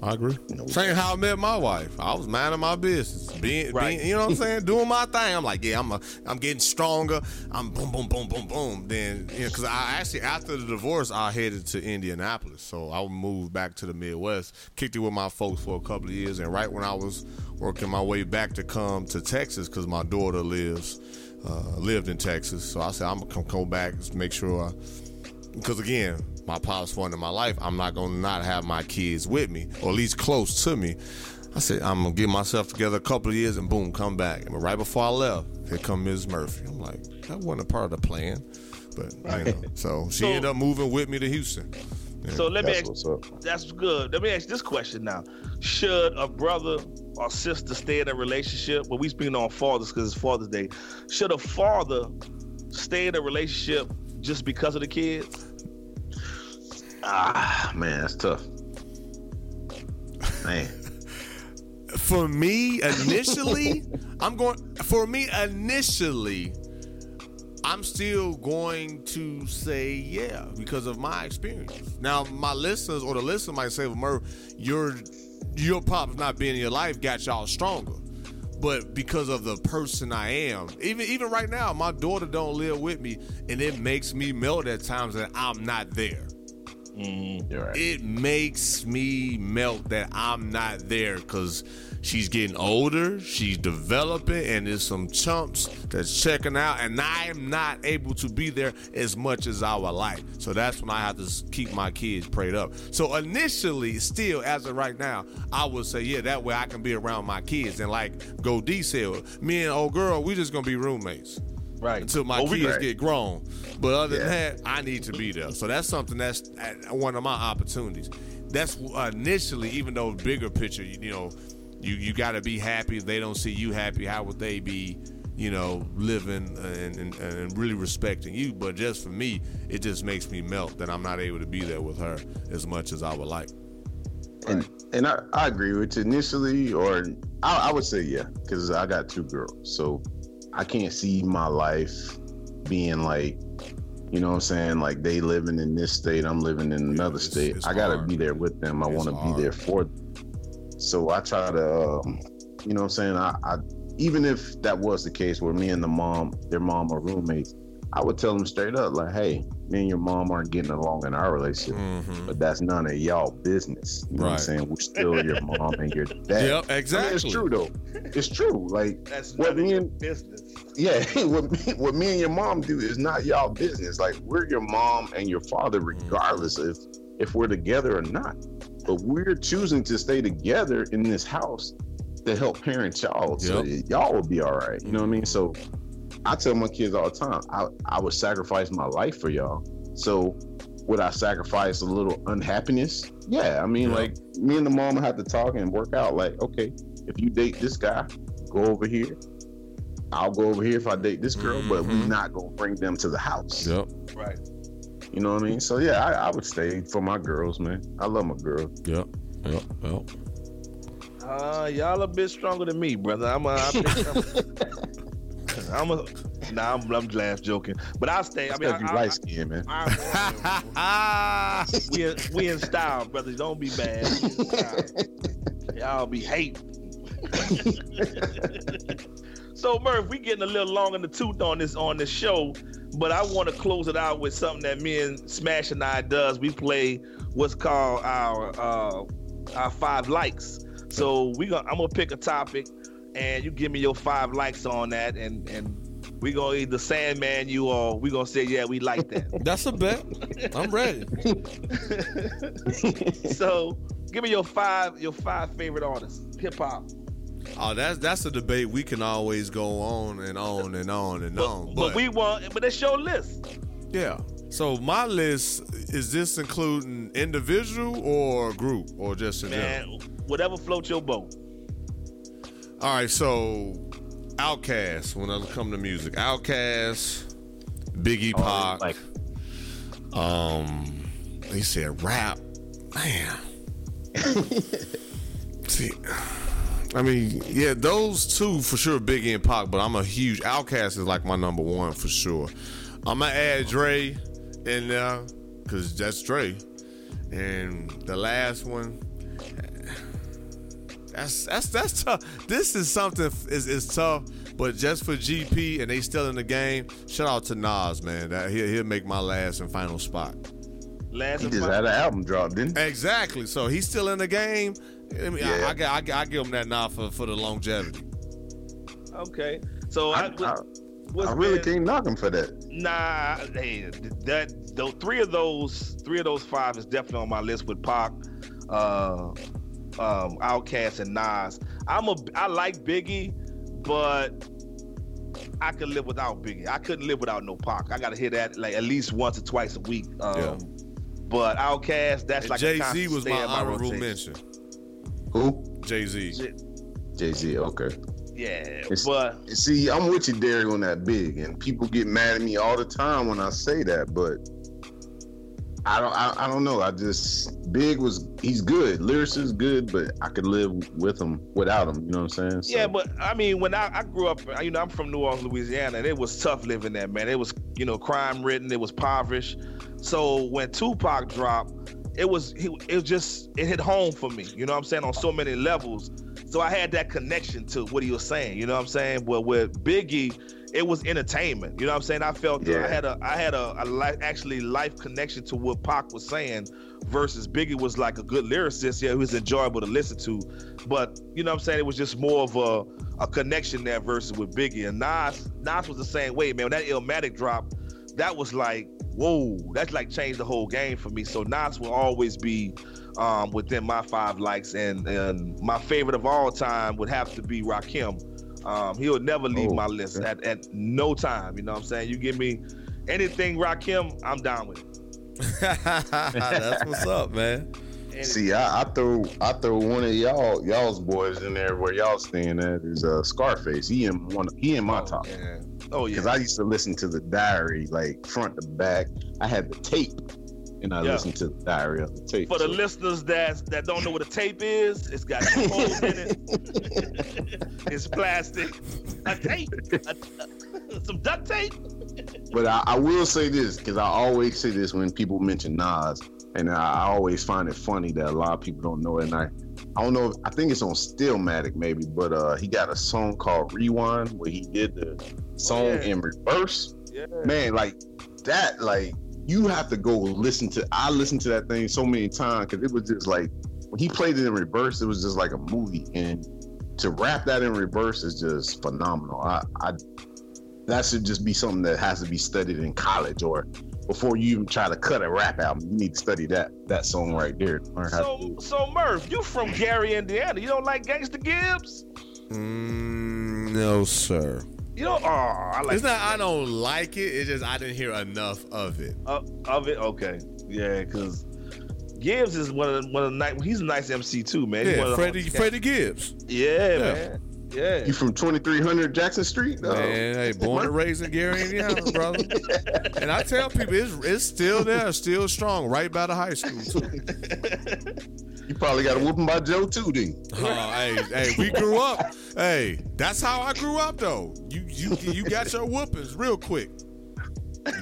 I agree. Same how I met my wife. I was minding my business, being, you know what I'm saying, doing my thing. I'm like, yeah, I'm getting stronger. I'm boom, boom, boom, boom, boom. Then, you know, because I actually after the divorce, I headed to Indianapolis, so I moved back to the Midwest. Kicked it with my folks for a couple of years, and right when I was working my way back to come to Texas, because my daughter lived in Texas, so I said I'm gonna come back, make sure, because again, my pops wanted in my life, I'm not gonna not have my kids with me, or at least close to me. I said I'm gonna get myself together a couple of years and boom, come back. And right before I left, here come Ms. Murphy. I'm like, that wasn't a part of the plan, but you know. So she ended up moving with me to Houston. Yeah, so let me that's good. Let me ask this question now: should a brother or sister stay in a relationship? But we speaking on fathers because it's Father's Day. Should a father stay in a relationship just because of the kids? Ah, man, that's tough. Man. For me, initially, I'm still going to say yeah because of my experience. Now, my listeners or the listener might say, well, Murph, your pops not being in your life got y'all stronger. But because of the person I am, even right now, my daughter don't live with me, and it makes me melt at times that I'm not there. Mm-hmm. You're right. It makes me melt that I'm not there because she's getting older, she's developing, and there's some chumps that's checking out, and I am not able to be there as much as I would like. So that's when I have to keep my kids prayed up. So initially, still as of right now, I would say, yeah, that way I can be around my kids. And like Godee said, me and old girl, we just gonna be roommates. Right. Until my kids get grown. But other than that, I need to be there. So that's something that's one of my opportunities. That's initially, even though bigger picture, you know, you got to be happy. If they don't see you happy, how would they be, you know, living and really respecting you? But just for me, it just makes me melt that I'm not able to be there with her as much as I would like. And I agree with you initially, or I would say, yeah, because I got two girls. So I can't see my life being like, you know what I'm saying? Like they living in this state, I'm living in another state. I gotta be there with them. I want to be there for them. So I try to, you know what I'm saying? I even if that was the case where me and their mom are roommates, I would tell them straight up, like, hey, me and your mom aren't getting along in our relationship, but that's none of y'all business. You know what I'm saying? We're still your mom and your dad. Yep, exactly. I mean, it's true though. It's true. Like that's none of your business. Yeah, what me and your mom do is not y'all business. Like we're your mom and your father, regardless if we're together or not. But we're choosing to stay together in this house to help parent y'all. So y'all will be all right. You know what I mean? So I tell my kids all the time, I would sacrifice my life for y'all. So would I sacrifice a little unhappiness? Yeah, I mean, like me and the mom have to talk and work out. Like, okay, if you date this guy, go over here. I'll go over here if I date this girl, but we're not gonna bring them to the house. Yep. Right. You know what I mean? So yeah, I would stay for my girls, man. I love my girl. Yep. Y'all a bit stronger than me, brother. I'm just joking. But I'll stay. I mean, you light skin, man. We in style, brothers. Don't be bad. Y'all be hate. So Murph, we getting a little long in the tooth on this show, but I want to close it out with something that me and Smash and I does. We play what's called our five likes. So I'm gonna pick a topic, and you give me your five likes on that, and we gonna either Sandman you or we gonna say yeah we like that. That's a bet. I'm ready. So give me your five favorite artists, hip hop. Oh, that's a debate we can always go on and on and on and on. But it's your list. Yeah. So my list, is this including individual or group or just in general? Whatever floats your boat. All right. So Outkast. When I come to music, Outkast, Biggie, Pac. They said rap. Man. See. I mean, yeah, those two for sure, Biggie and Pac, but I'm a huge Outkast is like my number one for sure. I'm going to add Dre in there because that's Dre. And the last one, That's tough. This is something is tough, but just for GP and they still in the game, shout out to Nas, man. He'll make my last and final spot. He just had an album drop, didn't he? Exactly. So he's still in the game. I mean, yeah. I give him that nod for the longevity. Okay. So I really can't knock him for that. Nah, hey, three of those five is definitely on my list with Pac, Outkast, and Nas. I like Biggie, but I could live without Biggie. I couldn't live without no Pac. I gotta hear that like at least once or twice a week. But Outkast, that's like Jay-Z was my honorable mention. Who? Jay-Z. Okay. Yeah, but see, I'm with you, Derek, on that big, and people get mad at me all the time when I say that, but I don't know. I just he's good. Lyrics is good, but I could live with him without him. You know what I'm saying? So. Yeah, but I mean, when I grew up, you know, I'm from New Orleans, Louisiana, and it was tough living there, man. It was, you know, crime ridden, it was impoverished. So when Tupac dropped, it hit home for me. You know what I'm saying? On so many levels. So I had that connection to what he was saying, you know what I'm saying? But with Biggie, it was entertainment, you know what I'm saying? I felt that I had a life connection to what Pac was saying versus Biggie was like a good lyricist. Yeah, he was enjoyable to listen to. But, you know what I'm saying? It was just more of a connection there versus with Biggie. And Nas was the same way, man. When that Illmatic dropped, that was like, whoa, that's like changed the whole game for me. So Nas will always be... within my five likes, and my favorite of all time would have to be Rakim. He'll never leave my list at no time. You know what I'm saying? You give me anything Rakim, I'm down with it. That's what's up, man. Anything. See, I throw one of y'all's boys in there where y'all staying at is Scarface. He in my top. Yeah. Oh yeah. Because I used to listen to The Diary like front to back. I had the tape. And I listened to The Diary of the Tape. For the listeners that don't know what a tape is, it's got holes in it. It's plastic. A tape. Some duct tape. But I will say this, because I always say this when people mention Nas, and I always find it funny that a lot of people don't know it. And I don't know, I think it's on Stillmatic maybe, but he got a song called Rewind where he did the song in reverse. Yeah. Man, like that, like, you have to go listen to. I listened to that thing so many times because it was just like when he played it in reverse, it was just like a movie. And to rap that in reverse is just phenomenal. I that should just be something that has to be studied in college or before you even try to cut a rap album. You need to study that song right there. So Murph, you from Gary, Indiana? You don't like Gangsta Gibbs? No, sir. You know, I like it's not. I don't like it. It's just I didn't hear enough of it. Okay, yeah, because Gibbs is one of the nice. He's a nice MC too, man. Yeah, Freddie Gibbs. Yeah, man. Yeah. You from 2300 Jackson Street? No. Man, hey, born and raised in Gary, Indiana, brother. And I tell people, it's still there, still strong, right by the high school too. You probably got a whooping by Joe too, D. Hey, we grew up. Hey, that's how I grew up though. You got your whoopings real quick.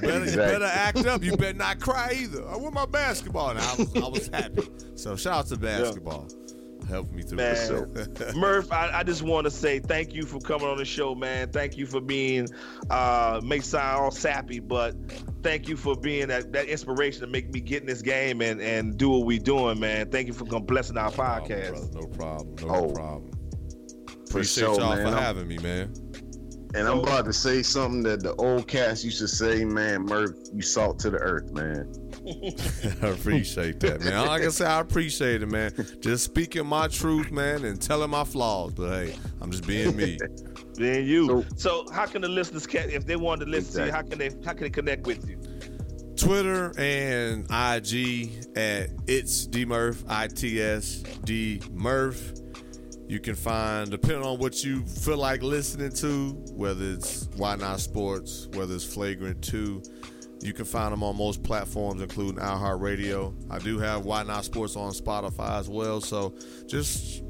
You better act up. You better not cry either. I won my basketball, and I was happy. So shout out to basketball, helping me through the show. Murph, I just want to say thank you for coming on the show, man. Thank you for being. May sound all sappy, but. Thank you for being that inspiration to make me get in this game and do what we doing, man. Thank you for blessing our podcast. No problem. Appreciate y'all for having me, man. And I'm about to say something that the old cast used to say, man, Murph, you salt to the earth, man. I appreciate that, man. Like I said, I appreciate it, man. Just speaking my truth, man, and telling my flaws. But, hey, I'm just being me. Being you. So how can the listeners, if they wanted to listen to you, how can they connect with you? Twitter and IG at It's D Murph, ITS D Murph. You can find, depending on what you feel like listening to, whether it's Why Not Sports, whether it's Flagrant 2, you can find them on most platforms, including iHeartRadio. I do have Why Not Sports on Spotify as well. So just,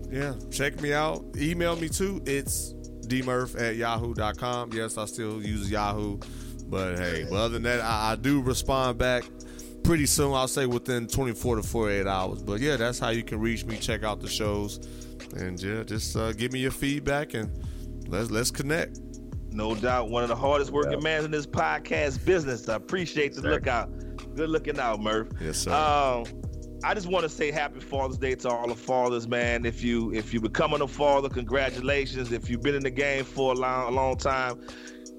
check me out. Email me too. It's dmurph@yahoo.com. Yes, I still use Yahoo. But, hey, other than that, I do respond back. pretty soon. I'll say within 24 to 48 hours. But, yeah, that's how you can reach me. Check out the shows. And, yeah, just give me your feedback and let's connect. No doubt. One of the hardest working men in this podcast business. I appreciate the lookout. Good looking out, Murph. Yes, sir. I just want to say happy Father's Day to all the fathers, man. If you becoming a father, congratulations. If you've been in the game for a long time,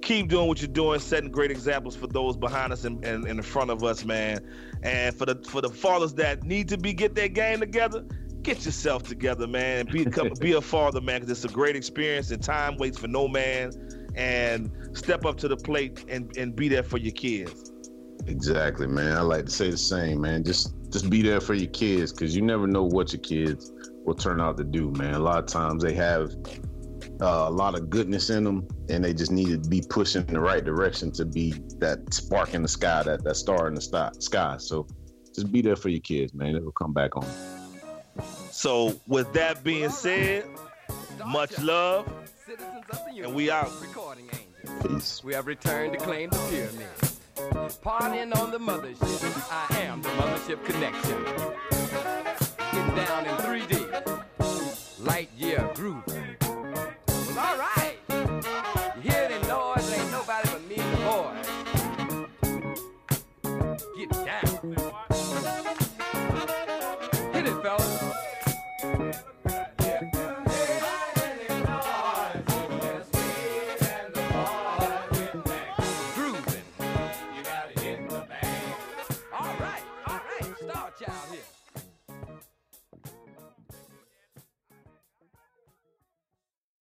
keep doing what you're doing, setting great examples for those behind us and in front of us, man. And for the fathers that need to get their game together, get yourself together, man. Be a father, man, because it's a great experience and time waits for no man. And step up to the plate and be there for your kids. Exactly, man. I like to say the same, man. Just be there for your kids, because you never know what your kids will turn out to do, man. A lot of times they have a lot of goodness in them, and they just need to be pushed in the right direction to be that spark in the sky, that star in the sky. So just be there for your kids, man. It will come back on. So with that being said, much love, and we out. Peace. We have returned to claim the pyramid. Partying on the mothership. I am the mothership connection. Get down in 3D. Light year groove. Well, all right. You hear the noise? Ain't nobody but me and the boys. Get down. Hit it, fellas. Out here.